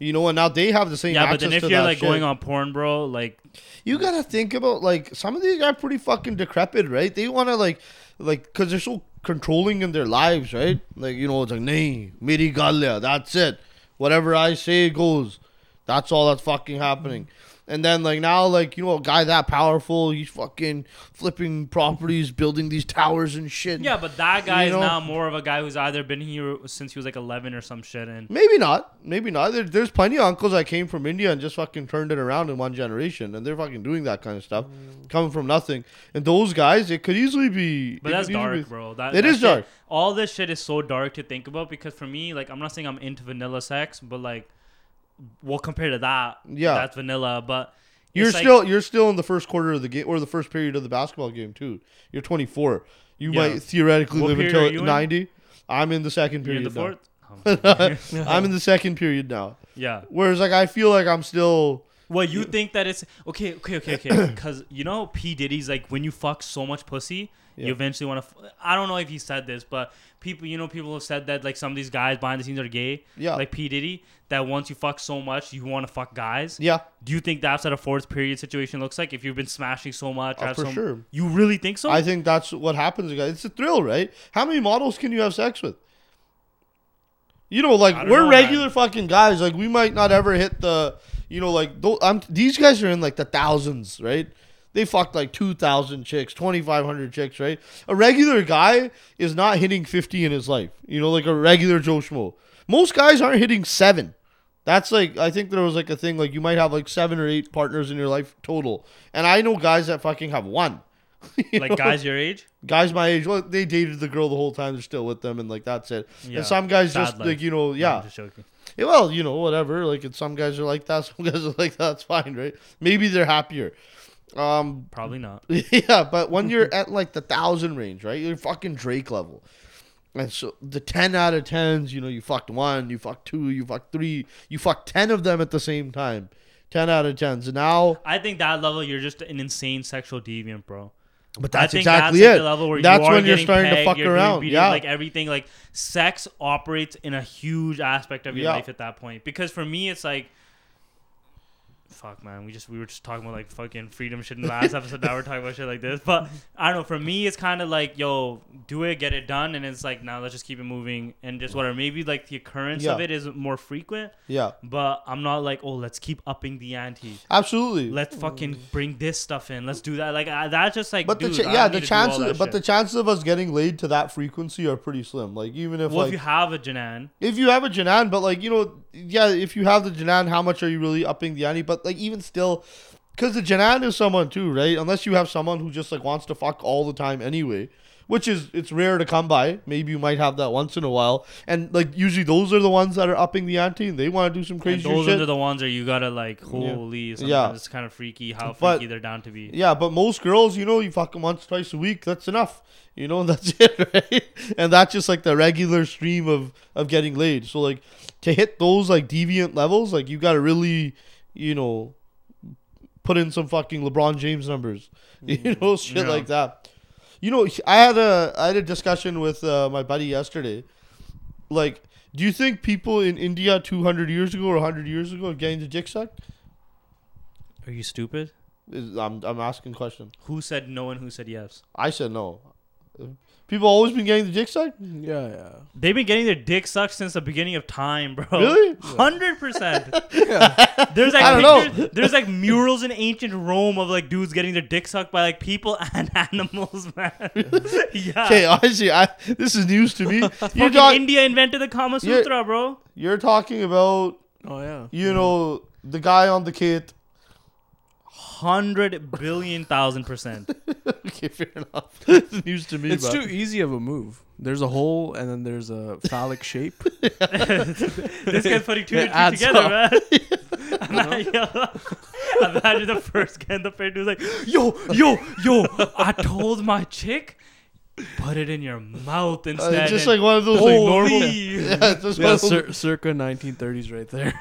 You know, and now they have the same access to that shit. Yeah, but then if you're like going on porn, bro, like... You gotta think about, like, some of these are pretty fucking decrepit, right? They wanna, like, cause they're so controlling in their lives, right? Like, you know, it's like, nahi, meri galia, that's it. Whatever I say goes. That's all that's fucking happening. And then, like, now, like, you know, a guy that powerful, he's fucking flipping properties, building these towers and shit. Yeah, but that guy is now more of a guy who's either been here since he was, like, 11 or some shit. And Maybe not. There's plenty of uncles that came from India and just fucking turned it around in one generation. And they're fucking doing that kind of stuff. Coming from nothing. And those guys, it could easily be... But that's dark, bro. It is dark. All this shit is so dark to think about because for me, like, I'm not saying I'm into vanilla sex, but, like... Well, compared to that, yeah, that's vanilla. But you're still in the first quarter of the game or the first period of the basketball game too. You're 24. You might theoretically live until 90. I'm in the second period. You're in the fourth. I'm in the second period now. Yeah. Whereas, like, I feel like I'm still. Well, you think that it's okay, because you know P. Diddy's like, when you fuck so much pussy, you eventually want to. I don't know if he said this, but people have said that, like, some of these guys behind the scenes are gay. Yeah. Like P. Diddy, that once you fuck so much, you want to fuck guys. Yeah. Do you think that's what a fourth period situation looks like if you've been smashing so much? Sure. You really think so? I think that's what happens, guys. It's a thrill, right? How many models can you have sex with? You know, like, we're regular fucking guys. Like, we might not ever hit the, you know, like, these guys are in, like, the thousands, right? They fucked, like, 2,000 chicks, 2,500 chicks, right? A regular guy is not hitting 50 in his life. You know, like, a regular Joe Schmo. Most guys aren't hitting 7. That's, like, I think there was, like, a thing, like, you might have, like, 7 or 8 partners in your life total. And I know guys that fucking have 1. Like, guys your age? Guys my age. Well, they dated the girl the whole time. They're still with them, and, like, that's it. Yeah, and some guys just, like, you know, yeah. Well, you know, whatever. Like, and some guys are like that. Some guys are like that. That's fine, right? Maybe they're happier. Probably not. Yeah, but when you're at, like, the 1,000 range, right? You're fucking Drake level. And so the 10 out of 10s, you know, you fucked 1, you fucked 2, you fucked 3, you fucked 10 of them at the same time. 10 out of 10s. Now... I think that level, you're just an insane sexual deviant, bro. But that's exactly it. Like, the level where that's when you're starting to fuck around. Yeah. Like, everything. Like, sex operates in a huge aspect of your life at that point. Because for me, it's like... Fuck, man. We were just talking about, like, fucking freedom shit in the last episode. Now we're talking about shit like this. But, I don't know. For me, it's kind of like, yo, do it, get it done. And it's like, now let's just keep it moving. And just whatever. Maybe, like, the occurrence of it is more frequent. Yeah. But I'm not like, oh, let's keep upping the ante. Absolutely. Let's fucking bring this stuff in. Let's do that. Like, that's just like, but dude, the chances of us getting laid to that frequency are pretty slim. Like, even if, well, like, if you have a Janan, but, like, you know, yeah, if you have the Janan, how much are you really upping the ante? But, like, even still, because the Janan is someone too, right? Unless you have someone who just, like, wants to fuck all the time anyway, which is, it's rare to come by. Maybe you might have that once in a while. And, like, usually those are the ones that are upping the ante and they want to do some crazy shit. Those are the ones where you got to, like, holy, sometimes it's kind of freaky how freaky they're down to be. Yeah, but most girls, you know, you fuck them once, twice a week. That's enough. You know, that's it, right? And that's just, like, the regular stream of getting laid. So, like, to hit those, like, deviant levels, like, you got to really... You know, put in some fucking LeBron James numbers. You know, shit like that. You know, I had a discussion with my buddy yesterday. Like, do you think people in India 200 years ago or 100 years ago are getting the dick sucked? Are you stupid? I'm asking questions. Who said no and who said yes? I said no. People always been getting the dick sucked? Yeah. They've been getting their dick sucked since the beginning of time, bro. Really? 100%. Yeah. There's like there's like murals in ancient Rome of, like, dudes getting their dick sucked by, like, people and animals, man. Really? Yeah. Okay, honestly, this is news to me. India invented the Kama Sutra, bro. You're talking about, you know, the guy on the kit. 100,000,000,000%. Okay, fair enough. It's news to me. It's too easy of a move. There's a hole, and then there's a phallic shape. This guy's putting two and two together, man. Imagine the first guy in the paint was like, yo, I told my chick, put it in your mouth instead. It's just like one of those, like, normal. Yeah, it's just circa 1930s right there.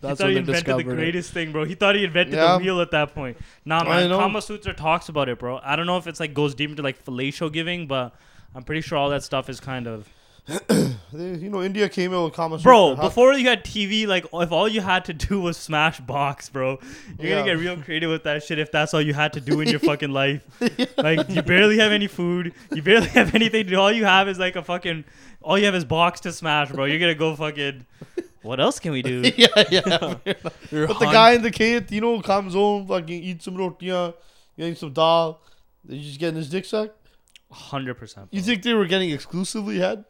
That's when he invented the greatest thing, bro. He thought he invented the wheel at that point. Nah, man. Kama Sutra talks about it, bro. I don't know if it's, like, goes deep into, like, fellatio giving, but I'm pretty sure all that stuff is kind of... You know, India came out with Kama Sutra. Bro, before you had TV, like, if all you had to do was smash box, bro, you're going to get real creative with that shit if that's all you had to do in your fucking life. Like, you barely have any food. You barely have anything. All you have is box to smash, bro. You're going to go fucking... What else can we do? But the guy in the cave, you know, comes home, fucking eats some rotiya, getting some dal. He's just getting his dick sucked. 100%. You think they were getting exclusively head?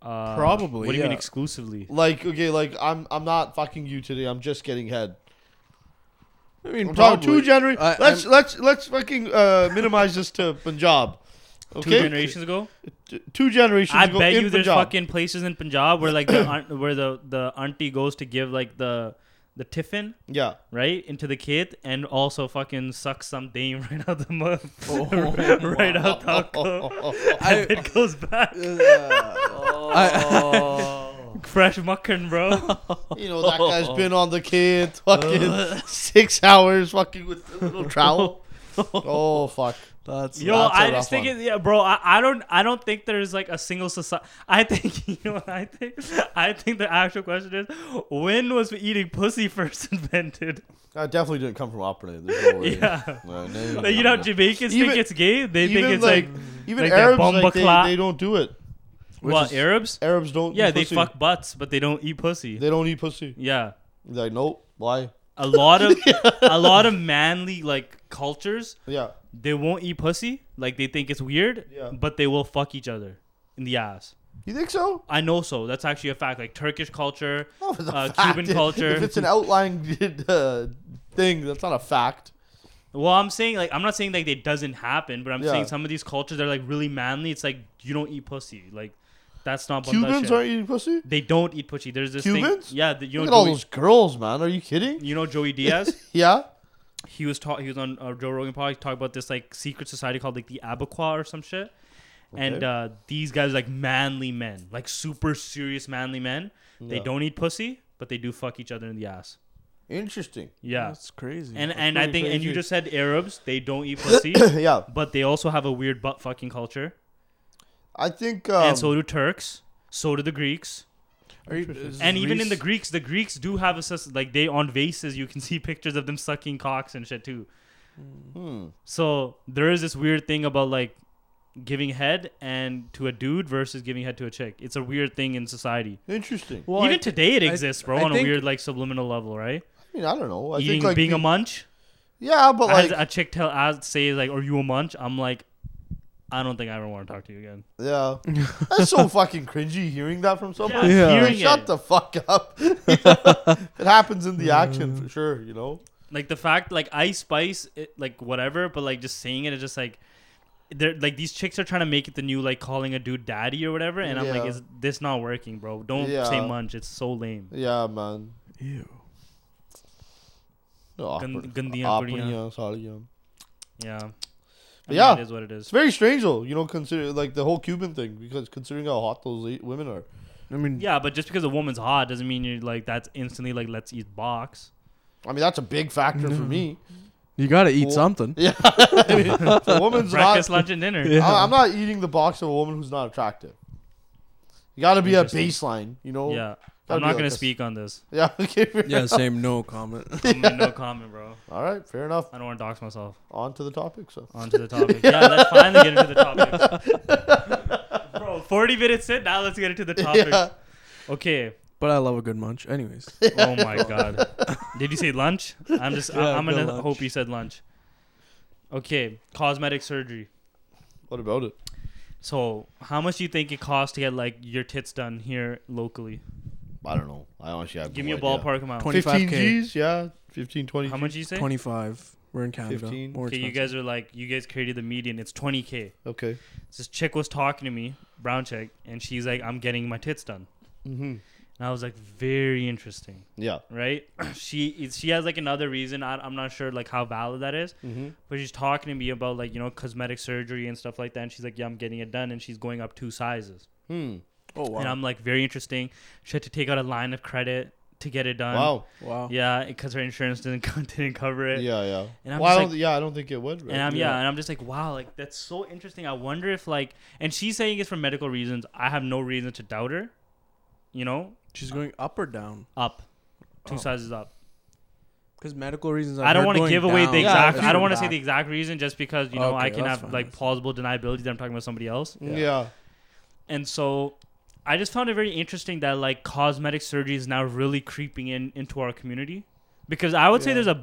Probably. What do you mean exclusively? Like, okay, like I'm not fucking you today. I'm just getting head. I mean, probably. Two generations. Let's fucking minimize this to Punjab. Okay? Two generations ago. I bet you there's Punjab. Fucking places in Punjab where like the auntie goes to give like the tiffin. Yeah. Right? Into the kid and also fucking sucks some dame right out the mouth. Right out the and it goes back. Fresh muckin, bro. You know, that guy's been on the kid fucking 6 hours fucking with a little trowel. Oh, fuck. That's, yo, that's I just think it, yeah, bro. I don't think there's like a single society. I think you know. I think the actual question is, when was eating pussy first invented? That definitely didn't come from operating. No yeah, no, like, you know, Jamaicans even, think it's gay. They think it's like even like Arabs like they don't do it. What Arabs don't. Yeah, eat they pussy. Fuck butts, but they don't eat pussy. They don't eat pussy. Yeah. You're like nope. Why? A lot of manly like cultures. Yeah. They won't eat pussy. Like, they think it's weird. Yeah. But they will fuck each other in the ass. You think so? I know so. That's actually a fact. Like, Turkish culture, Cuban culture. If it's an outlying thing, that's not a fact. Well, I'm saying, like, I'm not saying, like, it doesn't happen. But I'm saying some of these cultures are, like, really manly. It's like, you don't eat pussy. Like, that's not Cubans aren't eating pussy? They don't eat pussy. There's this Cubans? Thing. Yeah. You know, look at all those girls, man. Are you kidding? You know Joey Diaz? Yeah. He was on Joe Rogan podcast talking about this like secret society called like the Abaqua or some shit, okay. And these guys are like manly men, like super serious manly men. Yeah. They don't eat pussy, but they do fuck each other in the ass. Interesting. Yeah, that's crazy. And I think crazy. And you just said Arabs, they don't eat pussy. Yeah, but they also have a weird butt fucking culture. I think, and so do Turks. So do the Greeks. And even in the Greeks do have a like they on vases. You can see pictures of them sucking cocks and shit too. Mm. So there is this weird thing about like giving head and to a dude versus giving head to a chick. It's a weird thing in society. Interesting. Well, even today it exists, bro, on a weird like subliminal level, right? I mean, I don't know. I think like being a munch. Yeah, but like a chick say like, "Are you a munch?" I'm like, I don't think I ever want to talk to you again. Yeah. That's so fucking cringy hearing that from someone. Yeah. Like, shut the fuck up. It happens in the action for sure, you know? Like the fact, like Ice Spice, it, like whatever, but like just saying it is just like, they're like these chicks are trying to make it the new like calling a dude daddy or whatever. And I'm like, is this not working, bro? Don't say munch. It's so lame. Yeah, man. Ew. Yeah. I mean, yeah, it is what it is. It's very strange though, you know, consider like the whole Cuban thing because considering how hot those women are. I mean, yeah, but just because a woman's hot doesn't mean you're like that's instantly like let's eat box. I mean, that's a big factor for me. You gotta eat something. Yeah, I mean, a woman's breakfast, lunch, and dinner. Yeah. I'm not eating the box of a woman who's not attractive. You gotta be a baseline, you know. Yeah, I'm not gonna speak on this. Yeah, okay. Yeah, same. No comment. No comment, bro. All right, fair enough. I don't want to dox myself. On to the topic. Yeah, let's finally get into the topic. Bro, 40 minutes in. Now let's get into the topic. Yeah. Okay. But I love a good munch, anyways. Oh my god. Did you say lunch? I'm gonna hope you said lunch. Okay, cosmetic surgery. What about it? So, how much do you think it costs to get like your tits done here locally? I don't know. I honestly have. Give me a ballpark amount. 25K. 15 Gs, yeah. 15, 20. How much did you say? 25. We're in Canada. 15. Okay, you guys created the median. It's 20K. Okay. So this chick was talking to me, brown chick, and she's like, "I'm getting my tits done." Mm-hmm. And I was like, "Very interesting." Yeah. Right. She has like another reason. I'm not sure like how valid that is, but she's talking to me about like you know cosmetic surgery and stuff like that, and she's like, "Yeah, I'm getting it done," and she's going up 2 sizes. Hmm. Oh, wow. And I'm like, very interesting. She had to take out a line of credit to get it done. Wow. Yeah, because her insurance didn't cover it. Yeah. And I'm I don't think it would. Right? And I'm just like, wow, like that's so interesting. I wonder if like, and she's saying it's for medical reasons. I have no reason to doubt her. You know, she's going up or down? Up, 2 sizes up. Because medical reasons. I don't want to give away the exact. I don't want to say the exact reason just because you know I can have like plausible deniability that I'm talking about somebody else. Yeah. And so. I just found it very interesting that like cosmetic surgery is now really creeping into our community, because I would say there's a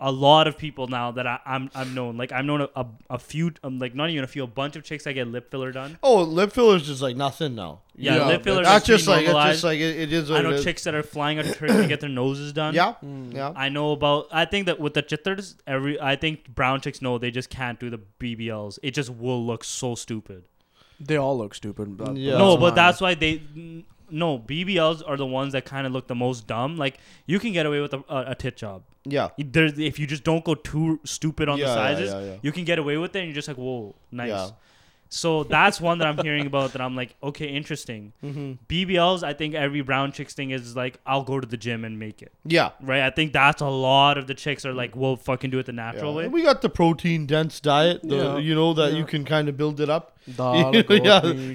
lot of people now that I'm known. Like I'm known a few, like not even a few, a bunch of chicks that get lip filler done. Oh, lip filler is just like nothing now. Yeah, lip filler. Not just like it's just like it is. I know chicks that are flying out of Turkey to get their noses done. Yeah, yeah. I know about. I think that with the chithers, I think brown chicks know they just can't do the BBLs. It just will look so stupid. They all look stupid. But yeah. No, but that's why they... No, BBLs are the ones that kind of look the most dumb. Like, you can get away with a tit job. Yeah. There's, if you just don't go too stupid on the sizes, you can get away with it, and you're just like, whoa, nice. Yeah. So that's one that I'm hearing about that I'm like, okay, interesting. Mm-hmm. BBLs, I think every brown chick's thing is like, I'll go to the gym and make it. Yeah. Right? I think that's a lot of the chicks are like, we'll fucking do it the natural way. And we got the protein-dense diet, you know, that you can kind of build it up. Dal gobi.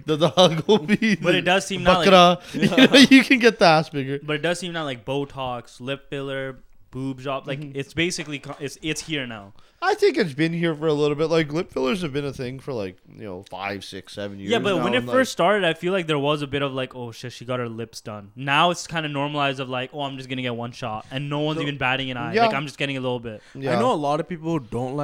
The gobi. But it does seem not like... You can get the ass bigger. But it does seem not like Botox, lip filler... boob job, like it's basically it's here now. I think it's been here for a little bit. Like lip fillers have been a thing for like 5, 6, 7 years. Yeah, but now, when it first started, I feel like there was a bit of like, oh shit, she got her lips done. Now it's kind of normalized of like, oh, I'm just gonna get one shot, and no one's even batting an eye. Yeah. Like I'm just getting a little bit. Yeah. I know a lot of people who don't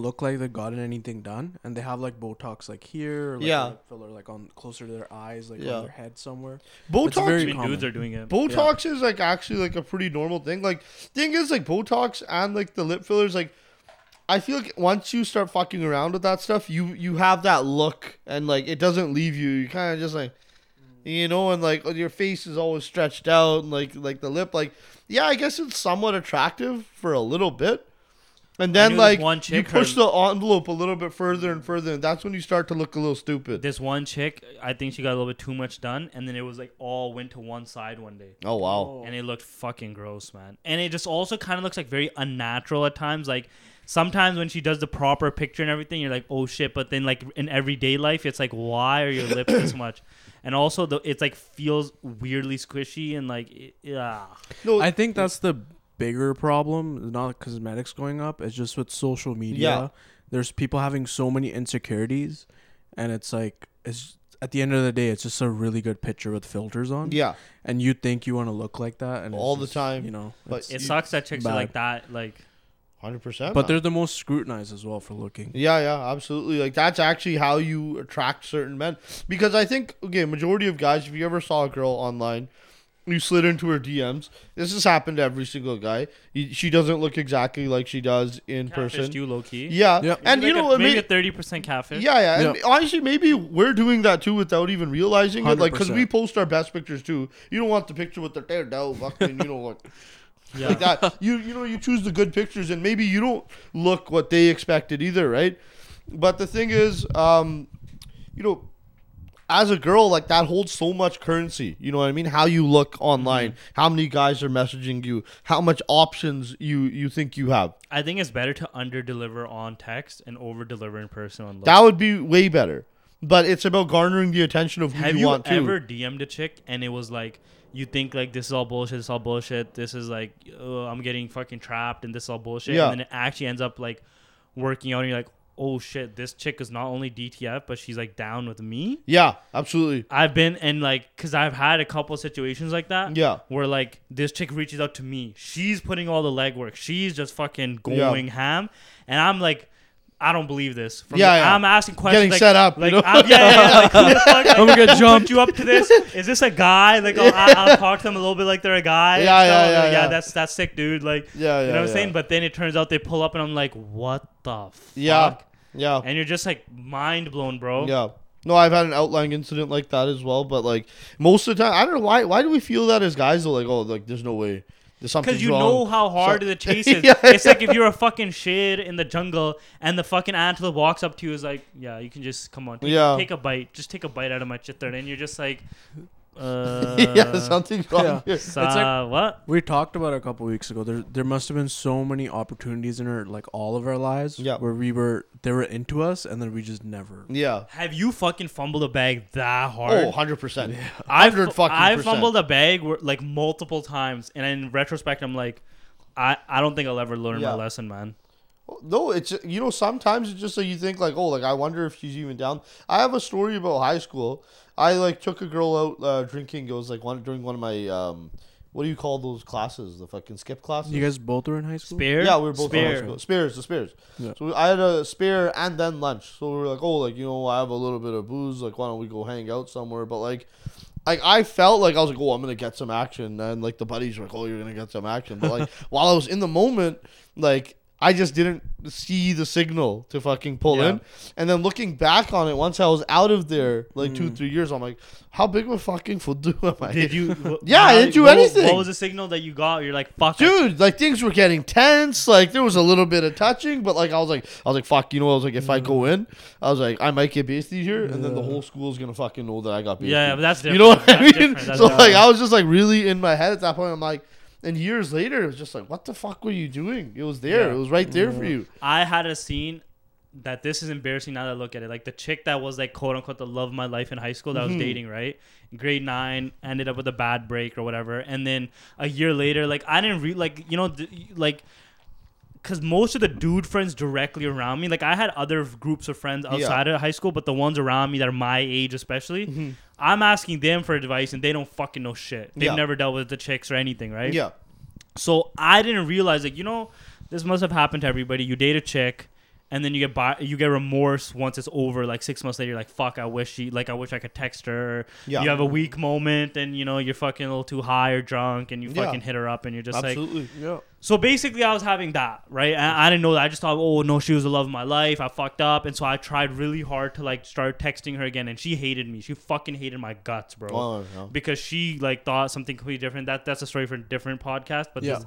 look like they've gotten anything done, and they have like Botox like here, or, like, lip filler like on closer to their eyes, like on their head somewhere. Botox, dudes are doing it. Botox is like actually like a pretty normal thing. Like. Thing is, like, Botox and, like, the lip fillers, like, I feel like once you start fucking around with that stuff, you have that look, and, like, it doesn't leave you. You kind of just, like, you know, and, like, your face is always stretched out, and, like, the lip, like, yeah, I guess it's somewhat attractive for a little bit. And then, like, you push the envelope a little bit further and further, and that's when you start to look a little stupid. This one chick, I think she got a little bit too much done, and then it was, like, all went to one side one day. Oh, wow. And it looked fucking gross, man. And it just also kind of looks, like, very unnatural at times. Like, sometimes when she does the proper picture and everything, you're like, oh, shit. But then, like, in everyday life, it's like, why are your lips this much? And also, it's, like, feels weirdly squishy and, like, yeah. No, I think that's the... bigger problem, not cosmetics going up, it's just with social media. Yeah. There's people having so many insecurities, and it's like, it's at the end of the day, it's just a really good picture with filters on. Yeah. And you think you want to look like that, and all the time, you know, but it sucks that chicks are like that, like 100%. But they're the most scrutinized as well for looking. Yeah, absolutely. Like that's actually how you attract certain men, because I think majority of guys, if you ever saw a girl online. You slid into her DMs. This has happened to every single guy. She doesn't look exactly like she does in person. Catfished you, low key. Yeah. Yep. And you know, maybe a 30% catfish. Yeah. And honestly, maybe we're doing that too without even realizing 100%. It. Like, because we post our best pictures too. You don't want the picture with their hair down, fucking, you know, like, like that. You know, you choose the good pictures, and maybe you don't look what they expected either, right? But the thing is, you know. As a girl, like, that holds so much currency. You know what I mean? How you look online. Mm-hmm. How many guys are messaging you. How much options you think you have. I think it's better to under-deliver on text and over-deliver in person on looks. That would be way better. But it's about garnering the attention of who you want to. Have you ever DM'd a chick and it was like, you think, like, this is all bullshit, This is, like, I'm getting fucking trapped and this is all bullshit. Yeah. And then it actually ends up, like, working out and you're like, oh shit, this chick is not only DTF, but she's like down with me. Yeah, absolutely. I've been and like, cause I've had a couple of situations like that. Yeah. Where like this chick reaches out to me. She's putting all the legwork. She's just fucking going ham. And I'm like, I don't believe this. I'm asking questions. Getting like, set up. Like, you know? Like, who the fuck? Like, I'm gonna jump you up to this. Is this a guy? Like, I'll talk to them a little bit like they're a guy. Yeah. That's sick, dude. Like, you know what I'm saying? But then it turns out they pull up, and I'm like, what the fuck? Yeah. And you're just like mind blown, bro. Yeah. No, I've had an outlying incident like that as well. But like most of the time, I don't know why. Why do we feel that as guys? They're like, oh, like there's no way. Because you know how hard the chase is. It's like if you're a fucking shade in the jungle and the fucking antelope walks up to you is like, yeah, you can just come on. Take a bite. Just take a bite out of my chithard. And you're just like, something's wrong here. It's like, what? We talked about it a couple weeks ago. There must have been so many opportunities in our, like, all of our lives where they were into us and then we just never. Yeah. Have you fucking fumbled a bag that hard? Oh, 100%. Yeah. I fumbled a bag like multiple times, and in retrospect, I'm like, I don't think I'll ever learn my lesson, man. No, it's, you know, sometimes it's just so you think, like, oh, like, I wonder if she's even down. I have a story about high school. I, like, took a girl out drinking. It was, like, during one of my, what do you call those classes? The fucking skip classes? You guys both were in high school? Spear? Yeah, we were both in high school. Spears. Yeah. So I had a spear and then lunch. So we were like, oh, like, you know, I have a little bit of booze. Like, why don't we go hang out somewhere? But, like... I felt like I was like, oh, I'm going to get some action. And like the buddies were like, oh, you're going to get some action. But like while I was in the moment, like I just didn't see the signal to fucking pull in. And then looking back on it, once I was out of there, like 2-3 years, I'm like, how big of a fucking fool am I? Did you? Yeah, I didn't do anything. What was the signal that you got? You're like, fuck. Dude, like things were getting tense. Like there was a little bit of touching, but like I was like, fuck. You know, I was like, if I go in, I was like, I might get BSD here, and then the whole school's gonna fucking know that I got BSD. Yeah, but that's different. You know what I mean? So like, I was just like really in my head at that point. I'm like, and years later, it was just like, what the fuck were you doing? It was there. Yeah. It was right there for you. I had a scene. That this is embarrassing now that I look at it. Like the chick that was like quote unquote the love of my life in high school that I was dating, right? Grade 9, ended up with a bad break or whatever. And then a year later, like I didn't really like, you know, like because most of the dude friends directly around me, like I had other groups of friends outside of high school, but the ones around me that are my age especially, I'm asking them for advice and they don't fucking know shit. They've never dealt with the chicks or anything, right? Yeah. So I didn't realize like, you know, this must have happened to everybody. You date a chick. And then you get remorse once it's over. Like 6 months later, you're like, fuck, I wish I could text her. Yeah. You have a weak moment and, you know, you're fucking a little too high or drunk and you fucking hit her up and you're just like. So basically I was having that, right? And I didn't know that. I just thought, oh, no, she was the love of my life. I fucked up. And so I tried really hard to like start texting her again. And she hated me. She fucking hated my guts, bro. Oh, no. Because she like thought something completely different. That's a story for a different podcast. But this...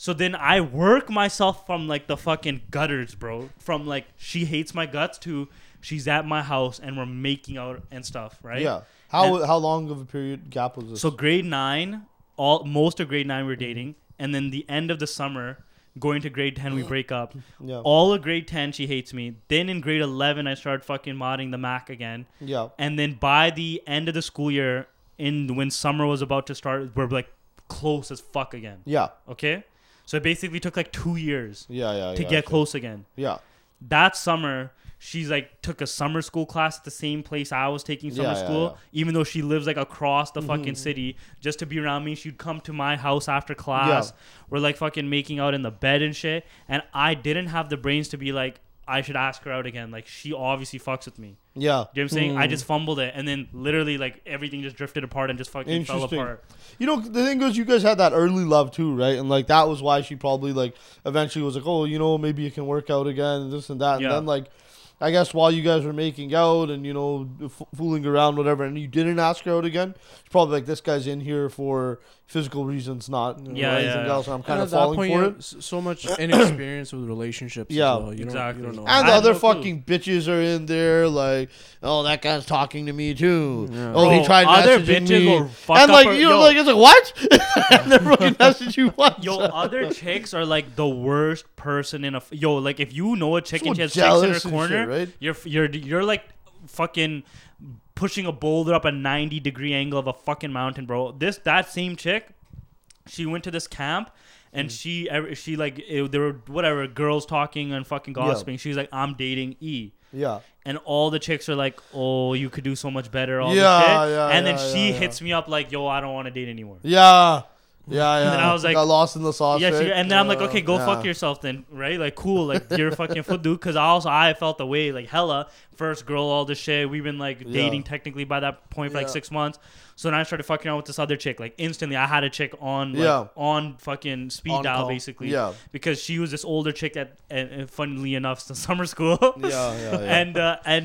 So then I work myself from, like, the fucking gutters, bro. From, like, she hates my guts to she's at my house and we're making out and stuff, right? Yeah. How long of a period gap was this? So grade 9, most of grade 9 we were dating. And then the end of the summer, going to grade 10, we break up. Yeah. All of grade 10, she hates me. Then in grade 11, I started fucking modding the Mac again. Yeah. And then by the end of the school year, when summer was about to start, we're, like, close as fuck again. Yeah. Okay? So it basically took like 2 years to get close again. Yeah. That summer, she's like took a summer school class at the same place I was taking summer school, even though she lives like across the fucking city, just to be around me. She'd come to my house after class. Yeah. We're like fucking making out in the bed and shit. And I didn't have the brains to be like, I should ask her out again. Like she obviously fucks with me. Yeah. You know what I'm saying? I just fumbled it. And then literally like everything just drifted apart and just fucking fell apart. You know, the thing is you guys had that early love too, right? And like that was why she probably like eventually was like, oh, you know, maybe it can work out again and this and that. Yeah. And then like, I guess while you guys were making out and, you know, fooling around, whatever, and you didn't ask her out again, she's probably like, this guy's in here for physical reasons, not anything else. And I'm kind of falling for it. So much inexperience with relationships. Yeah, as well. You don't know. And the other fucking bitches are in there like, oh, that guy's talking to me too. Yeah. Oh, he tried messaging me. And like, you know, like, it's like, what? And they're fucking messaging you once. Yo, other chicks are like the worst person in a... like if you know a chick and she has chicks in her corner... Right? You're like fucking pushing a boulder up a 90-degree angle of a fucking mountain, bro. That same chick, she went to this camp and she like there were whatever girls talking and fucking gossiping. She's like, I'm dating E. Yeah. And all the chicks are like, oh, you could do so much better. And then she hits me up like, yo, I don't want to date anymore. Yeah. Yeah, yeah. And then I was like, got lost in the sauce. Yeah, and then I'm like, okay, go fuck yourself then, right? Like, cool, like you're a fucking foot dude. Because I felt the way, like hella first girl, all this shit. We've been like dating technically by that point for like 6 months. So then I started fucking out with this other chick. Like instantly, I had a chick on like, on fucking speed dial call. Basically. Yeah. Because she was this older chick that, and funnily enough, the summer school. And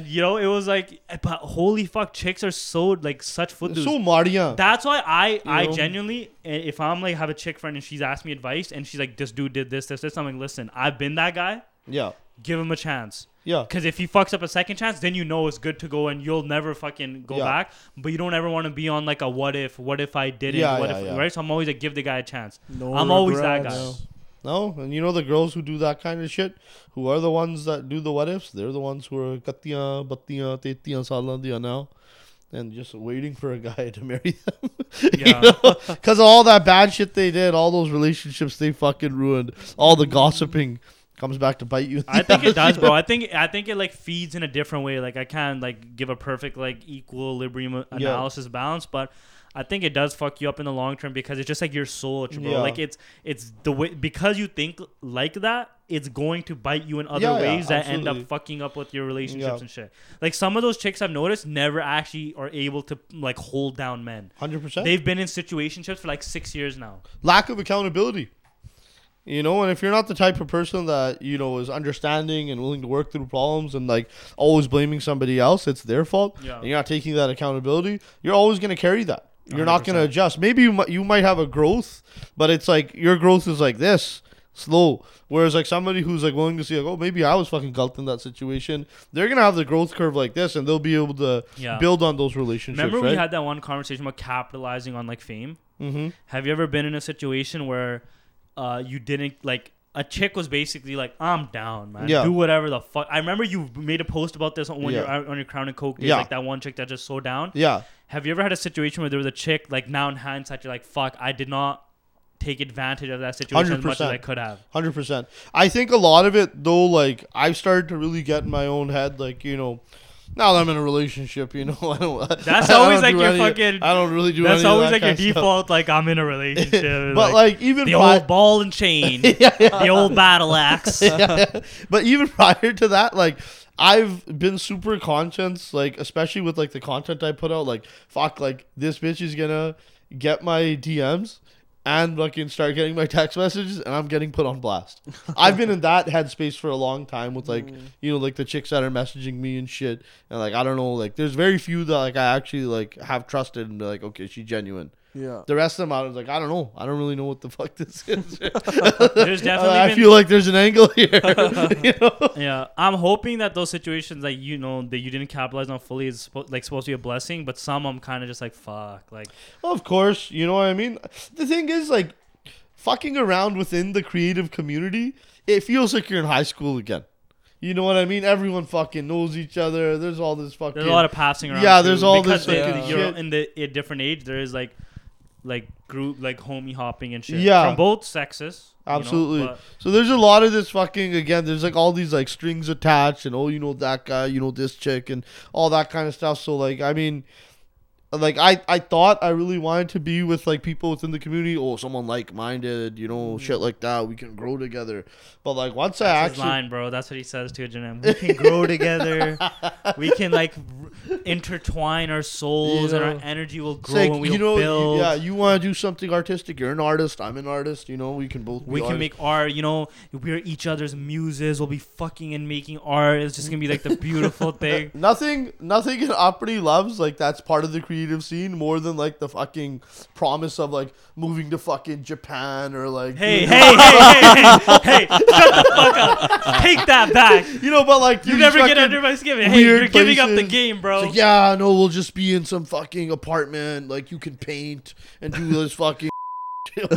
you know, it was like, but holy fuck, chicks are so like such foot dudes. So Maria. That's why I genuinely, if I'm like have a chick friend and she's asked me advice and she's like, this dude did this. I'm like, listen, I've been that guy. Yeah. Give him a chance. Yeah. Because if he fucks up a second chance, then you know it's good to go and you'll never fucking go back. But you don't ever want to be on like a what if I didn't, right? So I'm always like, give the guy a chance. No I'm regrets. Always that guy. No, and you know the girls who do that kind of shit, who are the ones that do the what ifs, they're the ones who are kattiyan, battiyan, tettiyan, salandiyan now. And just waiting for a guy to marry them. Because of all that bad shit they did, all those relationships they fucking ruined, all the gossiping. comes back to bite you. I think it does, bro. I think it like feeds in a different way. Like I can't like give a perfect like equilibrium analysis balance, but I think it does fuck you up in the long term because it's just like your soul, bro. Yeah. Like it's the way because you think like that, it's going to bite you in other ways that absolutely end up fucking up with your relationships and shit. Like some of those chicks I've noticed never actually are able to like hold down men. 100%. They've been in situationships for like 6 years now. Lack of accountability. You know, and if you're not the type of person that, you know, is understanding and willing to work through problems and, like, always blaming somebody else, it's their fault, and you're not taking that accountability, you're always going to carry that. You're 100%. Not going to adjust. Maybe you might have a growth, but it's, like, your growth is like this, slow. Whereas, like, somebody who's, like, willing to see, like, oh, maybe I was fucking guilty in that situation, they're going to have the growth curve like this, and they'll be able to build on those relationships, Remember we had that one conversation about capitalizing on, like, fame? Mm-hmm. Have you ever been in a situation where... you didn't like a chick was basically like, I'm down, man. Yeah. Do whatever the fuck. I remember you made a post about this when you're on your Crown and Coke days, like that one chick that just so down. Yeah. Have you ever had a situation where there was a chick like now in hindsight you're like, fuck, I did not take advantage of that situation 100%. As much as I could have. 100%. I think a lot of it though, like I've started to really get in my own head, like, you know, now that I'm in a relationship, you know, I don't. That's I always don't like your fucking. I don't really do. That's always that like your default. Stuff. Like I'm in a relationship. But like even the old ball and chain, the old battle axe. But even prior to that, like I've been super conscious, like especially with like the content I put out, like fuck, like this bitch is gonna get my DMs. And fucking start getting my text messages, and I'm getting put on blast. I've been in that headspace for a long time with, like, you know, like, the chicks that are messaging me and shit. And, like, I don't know, like, there's very few that, like, I actually, like, have trusted and be like, okay, she's genuine. Yeah. The rest of them, I was like, I don't know. I don't really know what the fuck this is. There's definitely I feel like there's an angle here. You know? Yeah. I'm hoping that those situations, like, you know, that you didn't capitalize on fully is, like, supposed to be a blessing. But some I'm kind of just like, fuck. Like, well, of course. You know what I mean? The thing is, like, fucking around within the creative community, it feels like you're in high school again. You know what I mean? Everyone fucking knows each other. There's all this fucking... There's a lot of passing around. Yeah, there's all this fucking shit. Because you're in a different age, there is, like... Like group, like homie hopping and shit. Yeah. From both sexes. Absolutely. You know, so there's a lot of this fucking, again, there's like all these like strings attached and, oh, you know that guy, you know this chick and all that kind of stuff. So like, I mean, like I thought I really wanted to be with like people within the community. Oh, someone like-minded, you know, shit like that. We can grow together. But like once that's I actually. His line, bro. That's what he says to Janem. We can grow together. We can like... intertwine our souls and our energy will grow like, and we'll build. You want to do something artistic. You're an artist. I'm an artist. You know, we can both. We can make art. You know, we're each other's muses. We'll be fucking and making art. It's just gonna be like the beautiful thing. Nothing in Opry loves like that's part of the creative scene more than like the fucking promise of like moving to fucking Japan or like. Hey! Shut the fuck up! Take that back. You know, but like you never get under my skin. Hey, you're giving up the game, bro. Like, yeah, no, we'll just be in some fucking apartment. Like, you can paint and do this fucking shit.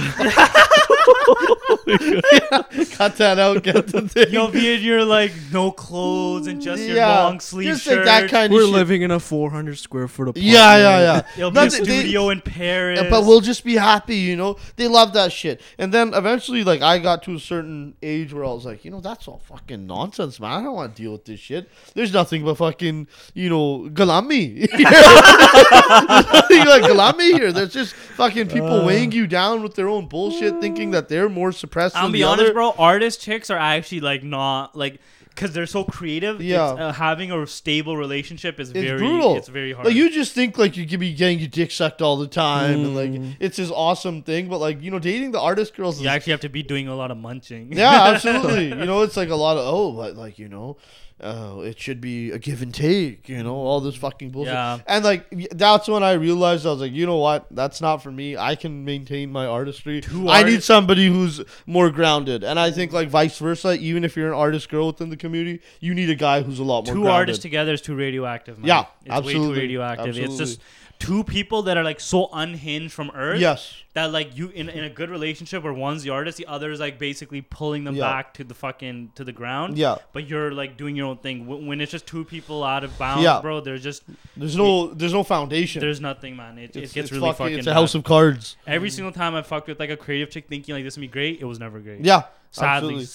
Cut that out. Get the thing. You'll be in your, like, no clothes and just your long sleeve just shirt. Like that kind We're of shit. Living in a 400 square foot apartment. Yeah. It'll be a studio in Paris. But we'll just be happy, you know? They love that shit. And then eventually, like, I got to a certain age where I was like, you know, that's all fucking nonsense, man. I don't want to deal with this shit. There's nothing but fucking, you know, Galami. There's nothing like Galami here. There's just fucking people weighing you down with their own bullshit, thinking that they're more suppressed. I'll be honest, bro. Artist chicks are actually like not like because they're so creative. Yeah, having a stable relationship is very brutal. It's very hard. Like you just think like you could be getting your dick sucked all the time, and like it's this awesome thing. But like you know, dating the artist girls, you actually have to be doing a lot of munching. Yeah, absolutely. You know, it's like a lot of but like you know. Oh, it should be a give and take, you know, all this fucking bullshit. Yeah. And, like, that's when I realized, I was like, you know what? That's not for me. I can maintain my artistry. I need somebody who's more grounded. And I think, like, vice versa, even if you're an artist girl within the community, you need a guy who's a lot more grounded. Two artists together is too radioactive, man. Yeah, it's absolutely. Way too radioactive. Absolutely. It's just... two people that are like so unhinged from earth. Yes. That like you in a good relationship where one's the artist, the other is like basically pulling them back to the fucking to the ground. Yeah. But you're like doing your own thing. When it's just two people out of bounds, bro, there's just there's no foundation. There's nothing, man. It gets really fucking it's a house of cards. Every single time I fucked with like a creative chick thinking like this would be great, it was never great. Yeah. Sadly.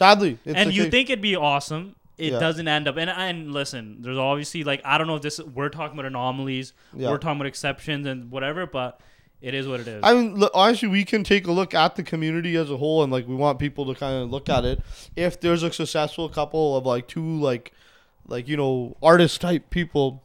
And you think it'd be awesome. It doesn't end up. And listen, there's obviously like, I don't know if this, we're talking about anomalies. Yeah. We're talking about exceptions and whatever, but it is what it is. I mean, look, honestly, we can take a look at the community as a whole. And like, we want people to kind of look at it. If there's a successful couple of like two, like, you know, artist type people,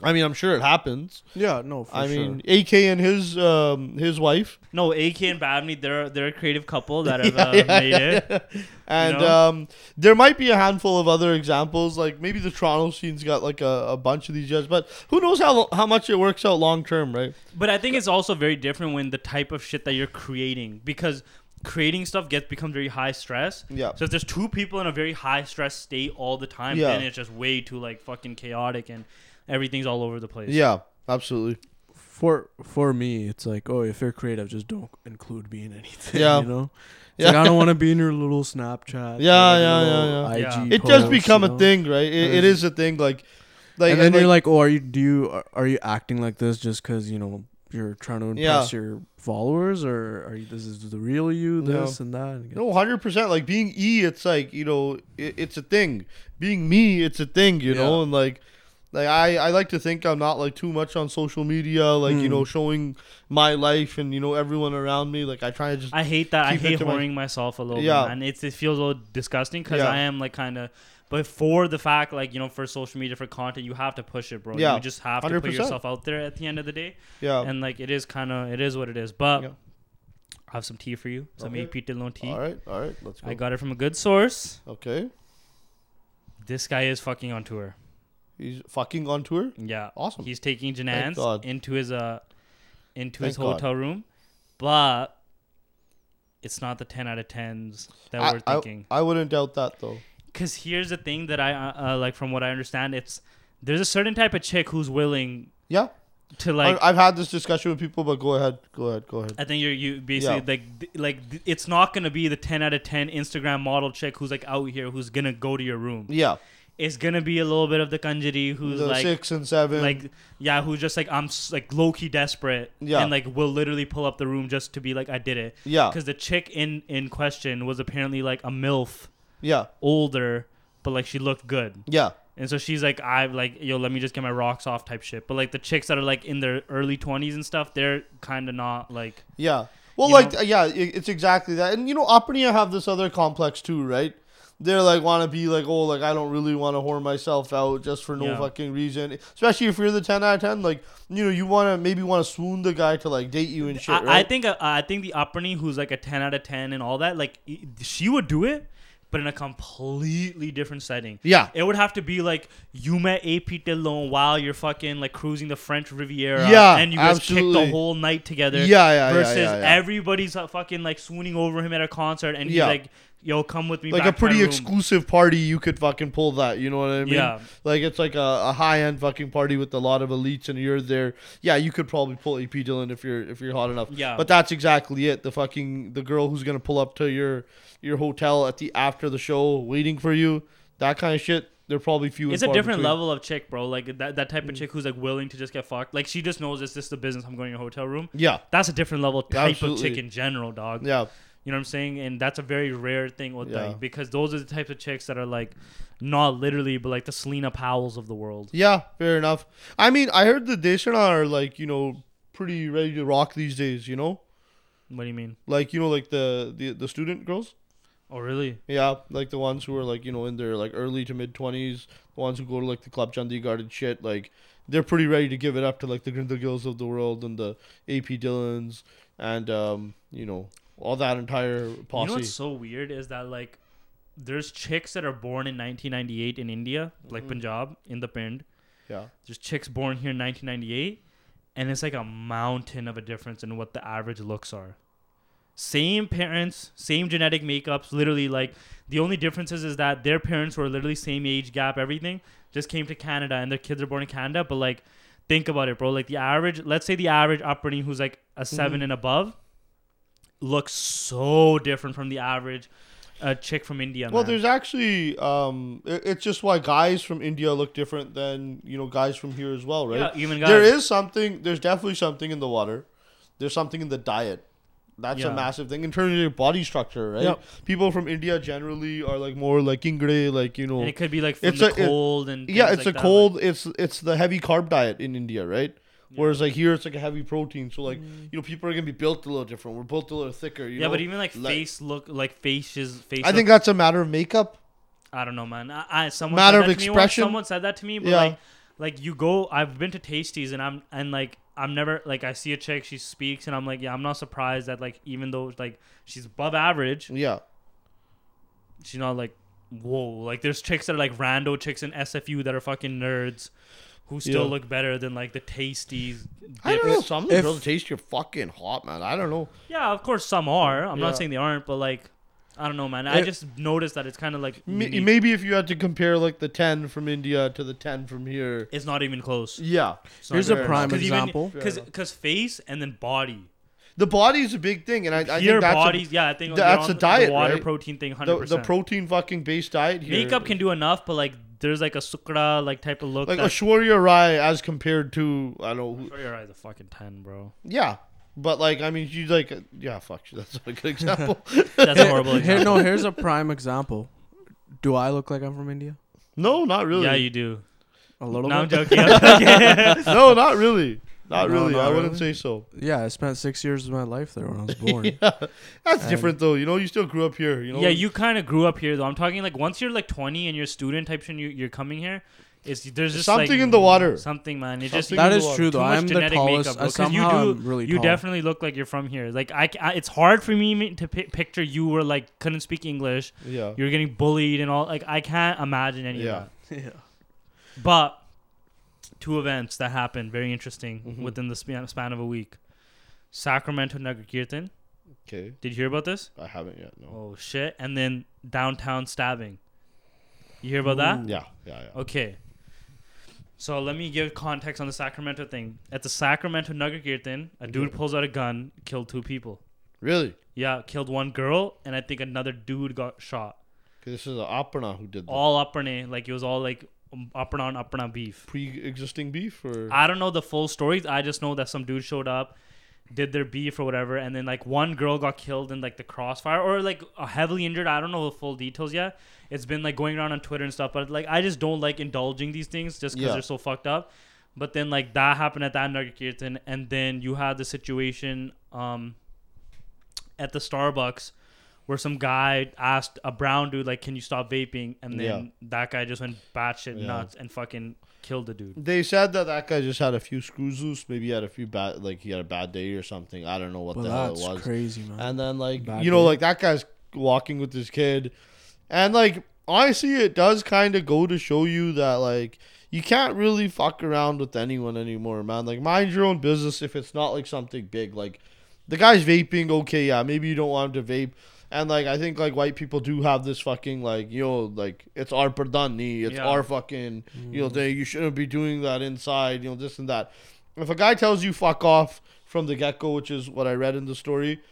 I mean, I'm sure it happens. Yeah, no, for sure. I mean, AK and his wife. No, AK and Babney, they're a creative couple that have made it. Yeah. And you know? There might be a handful of other examples. Like, maybe the Toronto scene's got, like, a bunch of these guys. But who knows how much it works out long-term, right? But I think it's also very different when the type of shit that you're creating. Because creating stuff becomes very high stress. Yeah. So if there's two people in a very high stress state all the time, then it's just way too, like, fucking chaotic and... Everything's all over the place. Yeah, absolutely. For me, it's like, oh, if you're creative, just don't include me in anything. Yeah. You know? It's like, I don't want to be in your little Snapchat. Yeah. IG it posts, does become a thing, right? It is a thing. Like and then you're like, oh, are you acting like this just because, you know, you're trying to impress your followers, or are you, this is the real you, this and that? No, 100%. Like being E, it's like, you know, it's a thing. Being me, it's a thing, you know? And like... Like I like to think I'm not like too much on social media, like you know, showing my life and you know everyone around me. Like I try to just I hate that. I hate whoring myself a little bit, and it feels a little disgusting because I am like kind of. But for the fact, like you know, for social media, for content, you have to push it, bro. Yeah, you just have 100%. To put yourself out there at the end of the day. Yeah, and like it is what it is. But I have some tea for you, some AP Dhillon tea. All right, let's go. I got it from a good source. Okay, this guy is fucking on tour. He's fucking on tour? Yeah. Awesome. He's taking Janans into his hotel room. But it's not the 10 out of 10s that we're thinking. I wouldn't doubt that, though. Because here's the thing that I, like, from what I understand, it's there's a certain type of chick who's willing to, like... I've had this discussion with people, but go ahead. I think you basically, like it's not going to be the 10 out of 10 Instagram model chick who's, like, out here who's going to go to your room. Yeah. It's gonna be a little bit of the kanjiri who's the like 6 and 7, like who's just like I'm like low key desperate, and like will literally pull up the room just to be like I did it, Because the chick in question was apparently like a MILF, older, but like she looked good, And so she's like I've like yo let me just get my rocks off type shit, but like the chicks that are like in their early 20s and stuff, they're kind of not like well like know? It's exactly that, and you know Apniya have this other complex too, right? They're like want to be like oh like I don't really want to whore myself out just for no fucking reason, especially if you're the 10 out of 10, like you know you want to swoon the guy to like date you and shit. Right? I think the Aparni who's like a 10 out of 10 and all that, like she would do it, but in a completely different setting. Yeah, it would have to be like you met AP Dhillon while you're fucking like cruising the French Riviera. Yeah, and you guys kicked the whole night together. Yeah. Versus everybody's fucking like swooning over him at a concert and he's like. Yo, come with me. Like back a pretty exclusive party, you could fucking pull that. You know what I mean? Yeah. Like it's like a high end fucking party with a lot of elites, and you're there. Yeah, you could probably pull AP Dhillon if you're hot enough. Yeah. But that's exactly it. The girl who's gonna pull up to your hotel at the after the show, waiting for you. That kind of shit. They're probably few. It's a different level of chick, bro. Like that type of chick who's like willing to just get fucked. Like she just knows this is the business. I'm going to your hotel room. Yeah. That's a different level type of chick in general, dog. Yeah. You know what I'm saying? And that's a very rare thing with because those are the types of chicks that are like not literally but like the Selena Powells of the world. Yeah, fair enough. I mean, I heard the Deshana are like, you know, pretty ready to rock these days, you know? What do you mean? Like, you know, like the student girls? Oh, really? Yeah, like the ones who are like, you know, in their like early to mid 20s, the ones who go to like the Club Chandigarh and shit, like they're pretty ready to give it up to like the Grindelgills of the world and the AP Dhillons and you know, all that entire posse. You know what's so weird is that, like, there's chicks that are born in 1998 in India, like Punjab, in the Pind. Yeah. There's chicks born here in 1998, and it's like a mountain of a difference in what the average looks are. Same parents, same genetic makeups, literally, like, the only difference is that their parents were literally same age gap, everything, just came to Canada, and their kids are born in Canada, but, like, Think about it, bro. Like the average, let's say the average upbringing who's like a 7 and above looks so different from the average chick from India. Well, man, there's actually, it's just why guys from India look different than, you know, guys from here as well, right? Yeah, even guys. There is something, there's definitely something in the water. There's something in the diet. That's a massive thing in terms of your body structure, right? Yep. People from India generally are like more like ingre, like, you know. And it could be like from the cold and yeah, it's like a cold. Like, it's the heavy carb diet in India, right? Yeah. Whereas like here, it's like a heavy protein. So like you know, people are gonna be built a little different. We're built a little thicker. You know? But even like face look, like faces. I think that's a matter of makeup. I don't know, man. Someone someone said that to me, but like you go. I've been to Tasties and I'm never like I see a chick, she speaks, and I'm like, yeah, I'm not surprised that like even though like she's above average, she's not like whoa. Like there's chicks that are like rando chicks in SFU that are fucking nerds, who still look better than like the Tasties. I don't know. Some of the girls taste you're fucking hot, man. I don't know. Yeah, of course some are. I'm not saying they aren't, but like I don't know, man. I just noticed that it's kind of like maybe if you had to compare like the 10 from India to the 10 from here, it's not even close. Yeah. Here's a prime example. Because face and then body. The body is a big thing, and I think that's bodies. I think that's a diet, the water protein thing, 100%. The protein fucking based diet here. Makeup can do enough, but like there's like a sukra like type of look, like Aishwarya Rai as compared to I don't know. Aishwarya Rai is a fucking 10, bro. Yeah. But, like, I mean, she's like, that's not a good example. That's a horrible example. Here's a prime example. Do I look like I'm from India? No, not really. Yeah, you do. A little bit? No, I'm joking. No, not really. I wouldn't say so. Yeah, I spent 6 years of my life there when I was born. That's different, though. You know, you still grew up here. You know? Yeah, you kind of grew up here, though. I'm talking, like, once you're, like, 20 and you're a student type shit, you're coming here. There's just something like, in the water. Something, man. That is true, though. I'm the tallest. You definitely look like you're from here. Like I it's hard for me to picture you were like couldn't speak English. Yeah, you're getting bullied and all. Like I can't imagine any of that. Yeah. But two events that happened very interesting within the span of a week. Sacramento Nagar Kirtan. Okay. Did you hear about this? I haven't yet. No. Oh shit! And then downtown stabbing. You hear about that? Yeah. Okay. So let me give context on the Sacramento thing. At the Sacramento Nagar Kirtan, a dude pulls out a gun, killed two people. Really? Yeah, killed one girl, and I think another dude got shot. This is Aparna who did that. All Aparna, like it was all like Aparna on Aparna beef. Pre-existing beef? Or I don't know the full stories. I just know that some dude showed up, did their beef or whatever, and then like one girl got killed in like the crossfire or like heavily injured. I don't know the full details yet. It's been like going around on Twitter and stuff, but like I just don't like indulging these things just because they're so fucked up. But then like that happened at that Nagar Kirtan, and then you had the situation at the Starbucks where some guy asked a brown dude like, "Can you stop vaping?" And then that guy just went batshit nuts and fucking killed the dude. They said that guy just had a few screws loose. Maybe he had a few bad, like he had a bad day or something. I don't know what the hell it was. That's crazy, man. And then like like that guy's walking with his kid, and like honestly, it does kind of go to show you that like you can't really fuck around with anyone anymore, man. Like mind your own business if it's not like something big. Like the guy's vaping, okay, yeah, maybe you don't want him to vape. And, like, I think, like, white people do have this fucking, like, like, it's our pardani, it's our fucking, you shouldn't be doing that inside, this and that. If a guy tells you fuck off from the get-go, which is what I read in the story,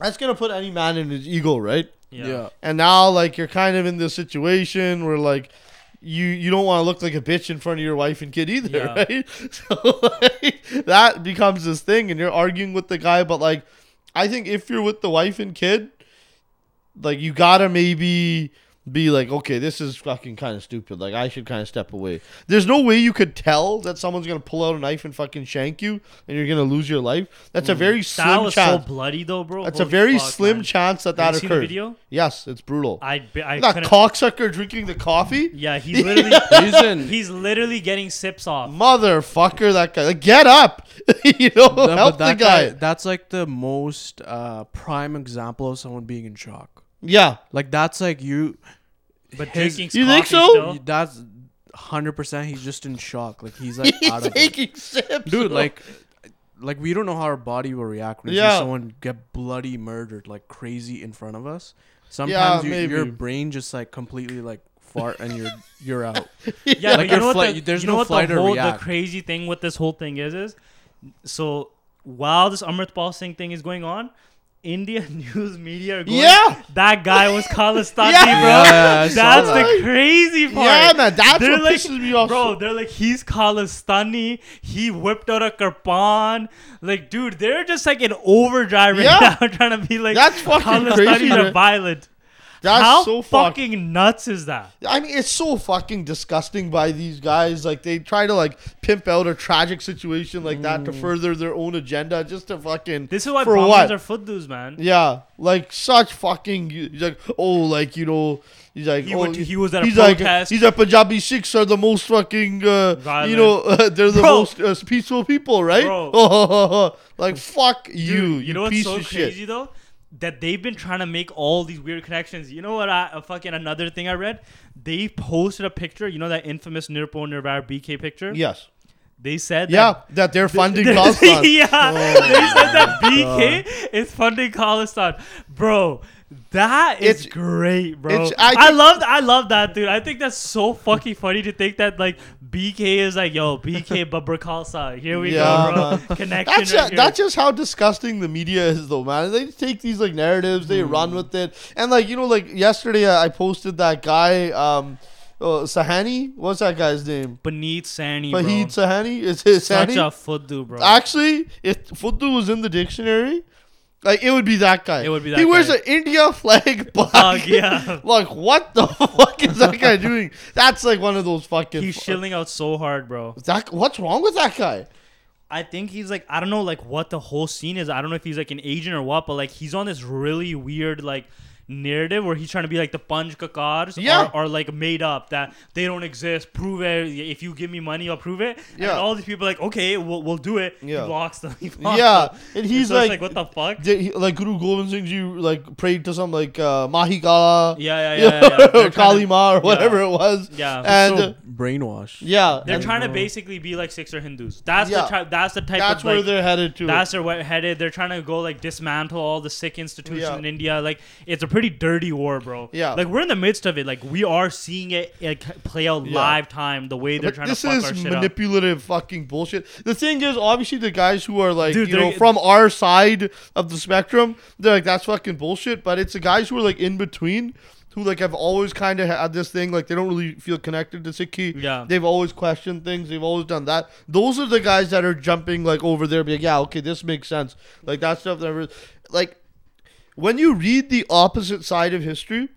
that's going to put any man in his ego, right? Yeah. And now, like, you're kind of in this situation where, like, you don't want to look like a bitch in front of your wife and kid either, right? So, like, that becomes this thing, and you're arguing with the guy, but, like, I think if you're with the wife and kid, like, you gotta maybe be like, okay, this is fucking kind of stupid. Like, I should kind of step away. There's no way you could tell that someone's gonna pull out a knife and fucking shank you and you're gonna lose your life. That's a very slim chance. That was so bloody, though, bro. That's a very slim chance that occurred. Have you seen the video? Yes, it's brutal. That cocksucker drinking the coffee? Yeah, he's literally he's literally getting sips off. Motherfucker, that guy. Like, get up! Help the guy. That's like the most prime example of someone being in shock. Yeah. Like, that's like you... But you think so? Still? That's 100%. He's just in shock. Like he's like he's out of taking it. Sips, dude. Bro. Like we don't know how our body will react when you see someone get bloody murdered like crazy in front of us. Sometimes your brain just like completely like fart and you're out. Yeah, like but you know flight, what the, there's you know no what flight the whole, or react. The crazy thing with this whole thing is so while this Amritpal Singh thing is going on, India news media are going, yeah, that guy was Khalistani, yeah, bro. Yeah, that's the crazy part. Yeah, man, that's they're what like, pisses me off. Bro, they're like, he's Khalistani. He whipped out a kirpan. Like, dude, they're just like in overdrive right now trying to be like, that's fucking crazy, are violent. That's how so fucking nuts is that? I mean, it's so fucking disgusting by these guys. Like, they try to, like, pimp out a tragic situation like that to further their own agenda just to fucking... This is why Brahmins are foodoos, man. Yeah. Like, such fucking... He's like, oh, like, you know... He's like, he was at a protest. Like, he's like, Punjabi Sikhs are the most fucking, you know, they're the most peaceful people, right? Bro. Like, fuck dude, you know what's so crazy, though? That they've been trying to make all these weird connections. You know what? Fucking another thing I read. They posted a picture. You know that infamous Nirpo Nirvar BK picture? Yes. They said that they're funding Khalistan. Yeah. Oh, they said that BK is funding Khalistan. Bro, that is great, bro. I love that, dude. I think that's so fucking funny to think that, like, BK is like, yo, BK Babur Khalsa. Here we go, bro. Connection. That's just how disgusting the media is, though, man. They take these, like, narratives. They run with it. And, like, you know, like, yesterday I posted that guy... Sahani? What's that guy's name? Baneet Sahani? Is it Sahani? Such a fuddu, bro. Actually, if fuddu was in the dictionary, like, it would be that guy. He wears an India flag bug. Yeah. Like, what the fuck is that guy doing? That's like one of those fucking... He's shilling out so hard, bro. What's wrong with that guy? I think he's like, I don't know, like, what the whole scene is. I don't know if he's like an agent or what, but like, he's on this really weird, like... narrative where he's trying to be like the Panj Kakars are like made up, that they don't exist, prove it, if you give me money I'll prove it, and all these people are like, okay, we'll do it, he blocks them, and he's like, what the fuck, like Guru Gobind Singh Ji like prayed to some like Mahi Kala or Kali Ma or whatever it was, and so brainwashed, they're trying to basically be like Sikhs or Hindus. That's where they're headed to. They're trying to go like dismantle all the Sikh institutions in India. Like, it's a pretty dirty war, bro. Yeah, like, we're in the midst of it. Like, we are seeing it play out live time, the way they're trying to fuck our shit up. This is manipulative fucking bullshit. The thing is, obviously, the guys who are like, dude, you know, from our side of the spectrum, they're like, that's fucking bullshit. But it's the guys who are like in between, who like have always kind of had this thing, like, they don't really feel connected to Sikhi. Yeah, they've always questioned things. They've always done that. Those are the guys that are jumping like over there, being like, yeah, okay, this makes sense. Like, that stuff that, like. When you read the opposite side of history,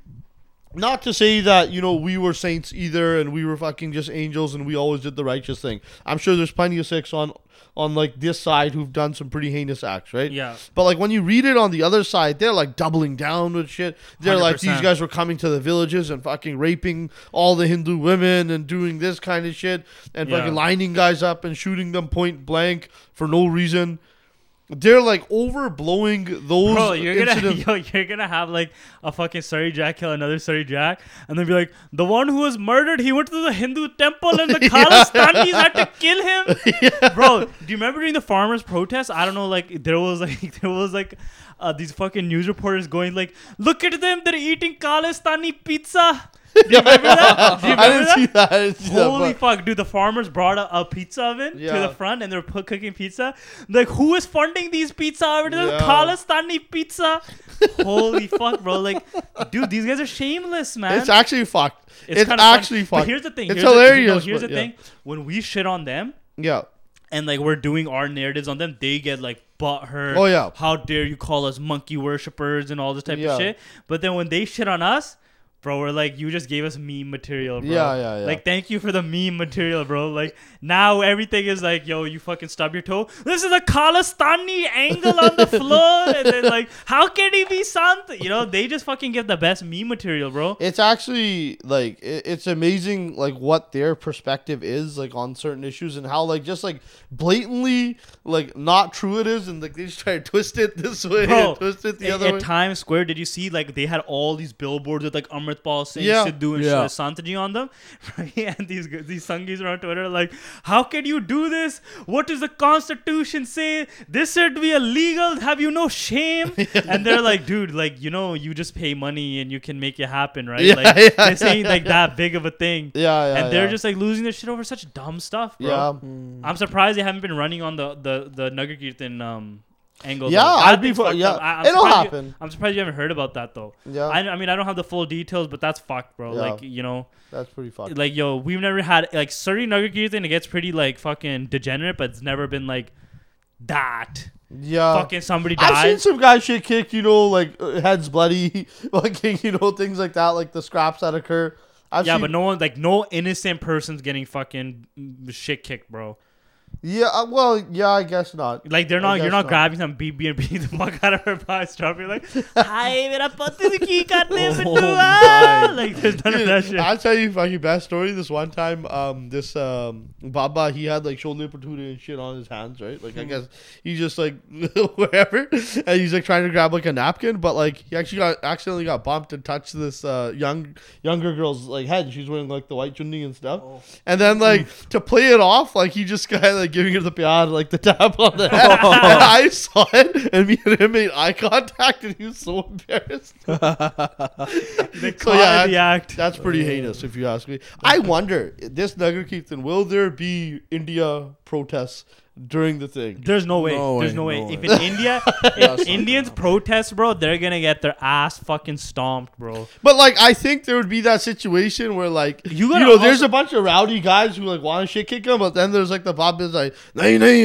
not to say that, you know, we were saints either and we were fucking just angels and we always did the righteous thing. I'm sure there's plenty of Sikhs on like this side who've done some pretty heinous acts, right? Yeah. But like, when you read it on the other side, they're like doubling down with shit. They're 100%. Like, these guys were coming to the villages and fucking raping all the Hindu women and doing this kind of shit and fucking lining guys up and shooting them point blank for no reason. They're like overblowing those. Bro, you're gonna have like a fucking Sari Jack kill another Sari Jack, and then be like, the one who was murdered, he went to the Hindu temple, and the Khalistanis had to kill him. Yeah. Bro, do you remember during the farmers' protest? I don't know, like there was like these fucking news reporters going like, look at them, they're eating Khalistani pizza. Do you remember that? I didn't see that. Holy fuck, dude. The farmers brought a pizza oven to the front and they were cooking pizza. Like, who is funding these pizza ovens? Khalistani pizza. Holy fuck, bro. Like, dude, these guys are shameless, man. It's actually fucked. It's actually fucked. But here's the thing. It's hilarious. Here's the thing. When we shit on them, and like we're doing our narratives on them, they get like butthurt. Oh, yeah. How dare you call us monkey worshippers and all this type of shit. But then when they shit on us, bro, we're like, you just gave us meme material, bro. Yeah. Like, thank you for the meme material, bro. Like, now everything is like, yo, you fucking stub your toe. This is a Khalistani angle on the floor. And then, like, how can he be something? You know, they just fucking get the best meme material, bro. It's actually, like, it's amazing, like, what their perspective is, like, on certain issues and how, like, just, like, blatantly, like, not true it is. And, like, they just try to twist it this way and twist it the other way. At Times Square, did you see, like, they had all these billboards with, like, Amritpal Singh, Sidhu and Santaji on them. And these Sanghis are on Twitter like, how can you do this? What does the Constitution say? This should be illegal. Have you no shame? And they're like, dude, like, you know, you just pay money and you can make it happen, right? They're saying like that big of a thing. And they're just like losing their shit over such dumb stuff, bro. I'm surprised they haven't been running on the Nagar Kirtan angle. It'll happen. I'm surprised you haven't heard about that though. I mean, I don't have the full details, but that's fucked, bro. Like, you know, that's pretty fucked. Like, yo, we've never had like Surrey Nagar Kirtan. It gets pretty like fucking degenerate, but it's never been like that. Fucking somebody died. I've seen some guy shit kick, you know, like heads bloody, fucking, you know, things like that, like the scraps that occur. I've seen, but no one, like no innocent person's getting fucking shit kicked, bro. I guess not. Like they're not, you're not grabbing some BB and beating the fuck out of her by strap. You're like, hi, mera putte se ki karne se dua. Like there's none of that shit. I'll tell you fucking best story. This one time, this Baba, he had like shoulder patura and shit on his hands, right? Like I guess he just like whatever, and he's like trying to grab like a napkin, but like he actually accidentally got bumped and touched this younger girl's like head. She's wearing like the white chunni and stuff, and then like to play it off, like he just got like giving her the pyar, like the tap on the head. And I saw it, and me and him made eye contact, and he was so embarrassed. The act. That's pretty heinous, if you ask me. I wonder, this Nagar Kirtan, will there be India protests during the thing? There's no way. There's no way. If in India, if Indians protest, bro, they're gonna get their ass fucking stomped, bro. But like, I think there would be that situation where like, you know, there's a bunch of rowdy guys who like want to shit kick them, but then there's like the Babas like, nahi,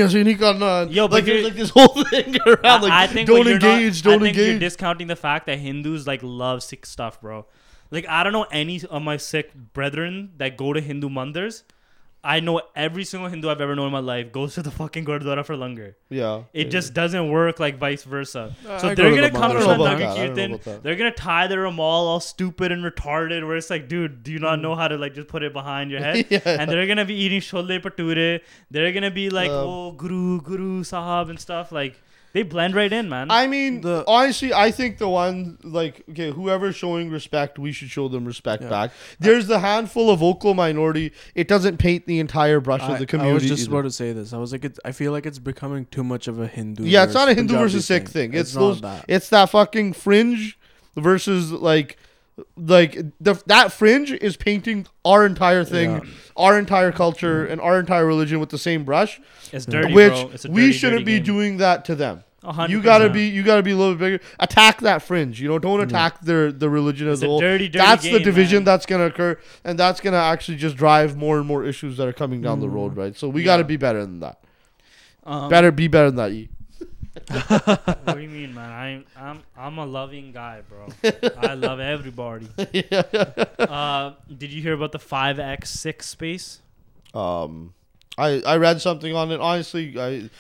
yo, like there's like this whole thing around like, I think don't engage. You're discounting the fact that Hindus like love Sikh stuff, bro. Like I don't know any of my Sikh brethren that go to Hindu mandirs. I know every single Hindu I've ever known in my life goes to the fucking Gurdwara for langar. It just doesn't work, like vice versa. So they're going to come to Nagar Kirtan. They're going to tie their ramal all stupid and retarded where it's like, dude, do you not know how to like just put it behind your head? And they're going to be eating shole pature. They're going to be like, oh, Guru Sahab and stuff. Like they blend right in, man. I mean, honestly, I think the one, like, okay, whoever's showing respect, we should show them respect back. There's the handful of vocal minority. It doesn't paint the entire brush of the community. I was just about to say this. I was like, I feel like it's becoming too much of a Hindu. Yeah, it's not a Hindu versus Sikh thing. It's those, that. It's that fucking fringe versus, that fringe is painting our entire thing, our entire culture, and our entire religion with the same brush. It's dirty, which it's a dirty, we shouldn't be doing that to them. 100%. You gotta be a little bit bigger. Attack that fringe. You know, don't attack the religion as a whole. Dirty that's game, the division, man. That's gonna occur, and that's gonna actually just drive more and more issues that are coming down the road, right? So we gotta be better than that. Be better than that. What do you mean, man? I'm a loving guy, bro. I love everybody. Did you hear about the 5x6 space? I read something on it. Honestly, I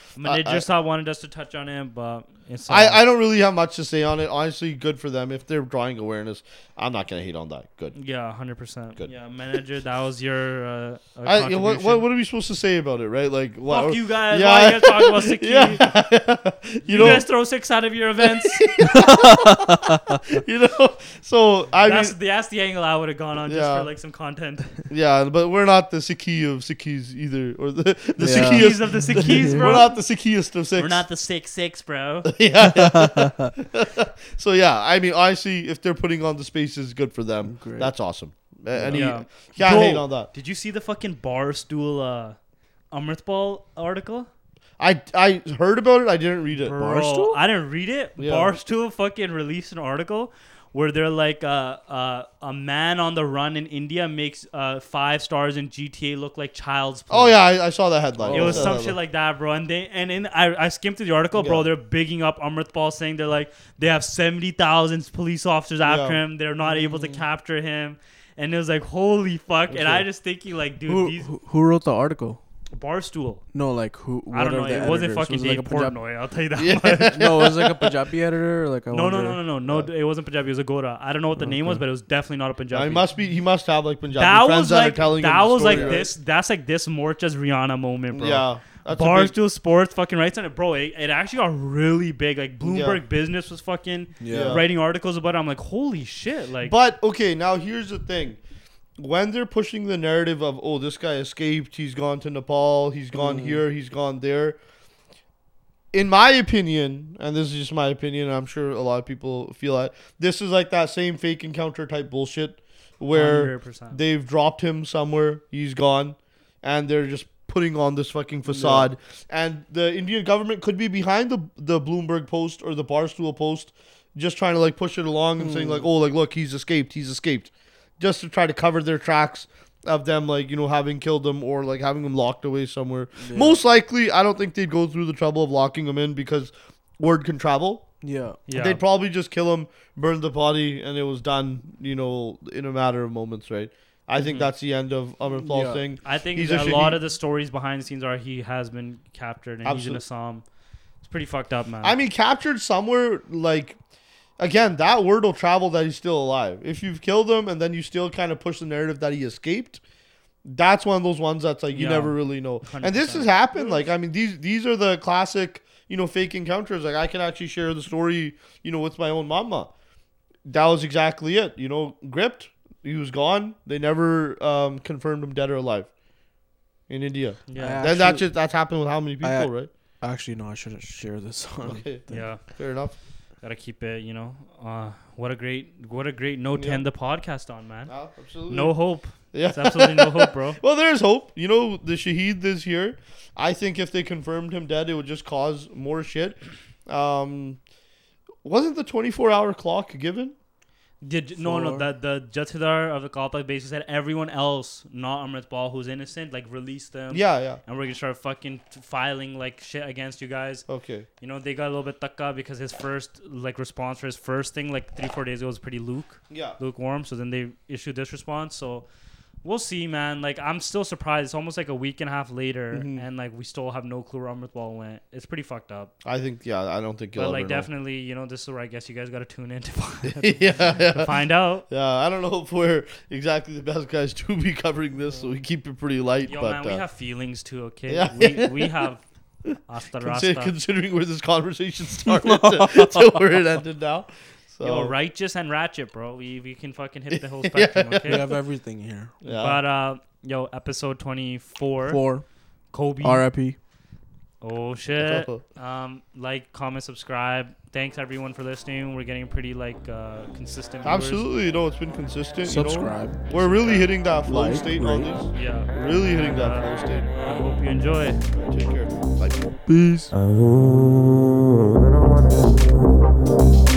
wanted us to touch on it, but I don't really have much to say on it. Honestly, good for them if they're drawing awareness. I'm not gonna hate on that. Good. Yeah, 100%. Good. Yeah, manager, that was your. Contribution. What are we supposed to say about it, right? Like, fuck you guys. Yeah. Why you guys talking about Sikh? You guys throw Sikhs out of your events. You know, so that's the angle I would have gone on just for like some content. Yeah, but we're not the Sikhi of Sikhis either. Or the Sikhiest of the Sikhis, bro. We're not the Sikhiest of Sikhs. We're not the Sikh, bro. So I mean, honestly, if they're putting on the spaces, good for them. Great. That's awesome. Can't hate on that. Did you see the fucking Barstool Amritpal article? I heard about it. I didn't read it. Bro, Barstool? I didn't read it. Yeah. Barstool fucking released an article where they're like, a man on the run in India makes 5 stars in GTA look like child's play. Oh, yeah, I saw that headline. It was some shit like that, bro. And I skimmed through the article, bro. They're bigging up Amritpal Singh. They're like, they have 70,000 police officers after him. They're not able to capture him. And it was like, holy fuck. That's I just thinking, like, dude. Who wrote the article? Barstool. No, like who? I don't know. It wasn't fucking Dave Portnoy. I'll tell you that much. No, it was like a Punjabi editor. Or like no. It wasn't Punjabi. It was a Gora. I don't know what the name was, but it was definitely not a Punjabi. No, he must have like Punjabi friends that are telling him the story, right? That's like this Morcha's Rihanna moment, bro. Yeah. Barstool Sports fucking writes on it. Bro, it actually got really big. Like, Bloomberg Business was fucking writing articles about it. I'm like, holy shit. Like, but, okay, now here's the thing. When they're pushing the narrative of, oh, this guy escaped, he's gone to Nepal, he's gone here, he's gone there. In my opinion, and this is just my opinion, and I'm sure a lot of people feel that, this is like that same fake encounter type bullshit where 100%. They've dropped him somewhere, he's gone, and they're just putting on this fucking facade. Yeah. And the Indian government could be behind the Bloomberg post or the Barstool post, just trying to like push it along and saying like, oh, like, look, he's escaped. Just to try to cover their tracks of them, like, you know, having killed them or, like, having them locked away somewhere. Yeah. Most likely, I don't think they'd go through the trouble of locking them in because word can travel. Yeah. They'd probably just kill them, burn the body, and it was done, you know, in a matter of moments, right? I think that's the end of Amritpal Singh. I think a lot of the stories behind the scenes are he has been captured and he's in Assam. It's pretty fucked up, man. I mean, captured somewhere, like... Again, that word will travel that he's still alive. If you've killed him and then you still kind of push the narrative that he escaped, that's one of those ones that's like, you never really know. 100%. And this has happened. Like, I mean, these are the classic, you know, fake encounters. Like, I can actually share the story, you know, with my own mama. That was exactly it. You know, gripped. He was gone. They never confirmed him dead or alive in India. Yeah. Then that's happened with how many people, right? Actually, no, I shouldn't share this. Okay. Yeah. Fair enough. Gotta keep it, you know. What a great note to end the podcast on, man. Absolutely. No hope. Yeah. It's absolutely no hope, bro. Well, there's hope. You know, the Shaheed this year, I think if they confirmed him dead, it would just cause more shit. Wasn't the 24-hour clock given? The Jathedar of the Kalpak basically said everyone else, not Amritpal, who's innocent, like, release them. Yeah. And we're going to start fucking filing, like, shit against you guys. Okay. You know, they got a little bit takka because his first, like, response for his first thing, like, 3-4 days ago was pretty lukewarm. So then they issued this response. So we'll see, man. Like, I'm still surprised. It's almost like a week and a half later, and, like, we still have no clue where Amritpal went. It's pretty fucked up. I think, I don't think you'll ever know. Definitely, you know, this is where I guess you guys got to tune in to find out. Yeah, I don't know if we're exactly the best guys to be covering this, so we keep it pretty light. Yo, but, man, we have feelings too, okay? Yeah. We have... Asta Rasta. Considering where this conversation started to where it ended now. So. Yo, righteous and ratchet, bro. We can fucking hit the whole spectrum, okay? We have everything here. Yeah. But, yo, episode 24. Kobe. R.I.P. Oh, shit. Like, comment, subscribe. Thanks, everyone, for listening. We're getting pretty, like, consistent viewers. Absolutely. No, it's been consistent. Subscribe. You know? We're really hitting that flow state on this. Yeah. Really hitting that flow state. I hope you enjoy it. Take care. Bye. Peace.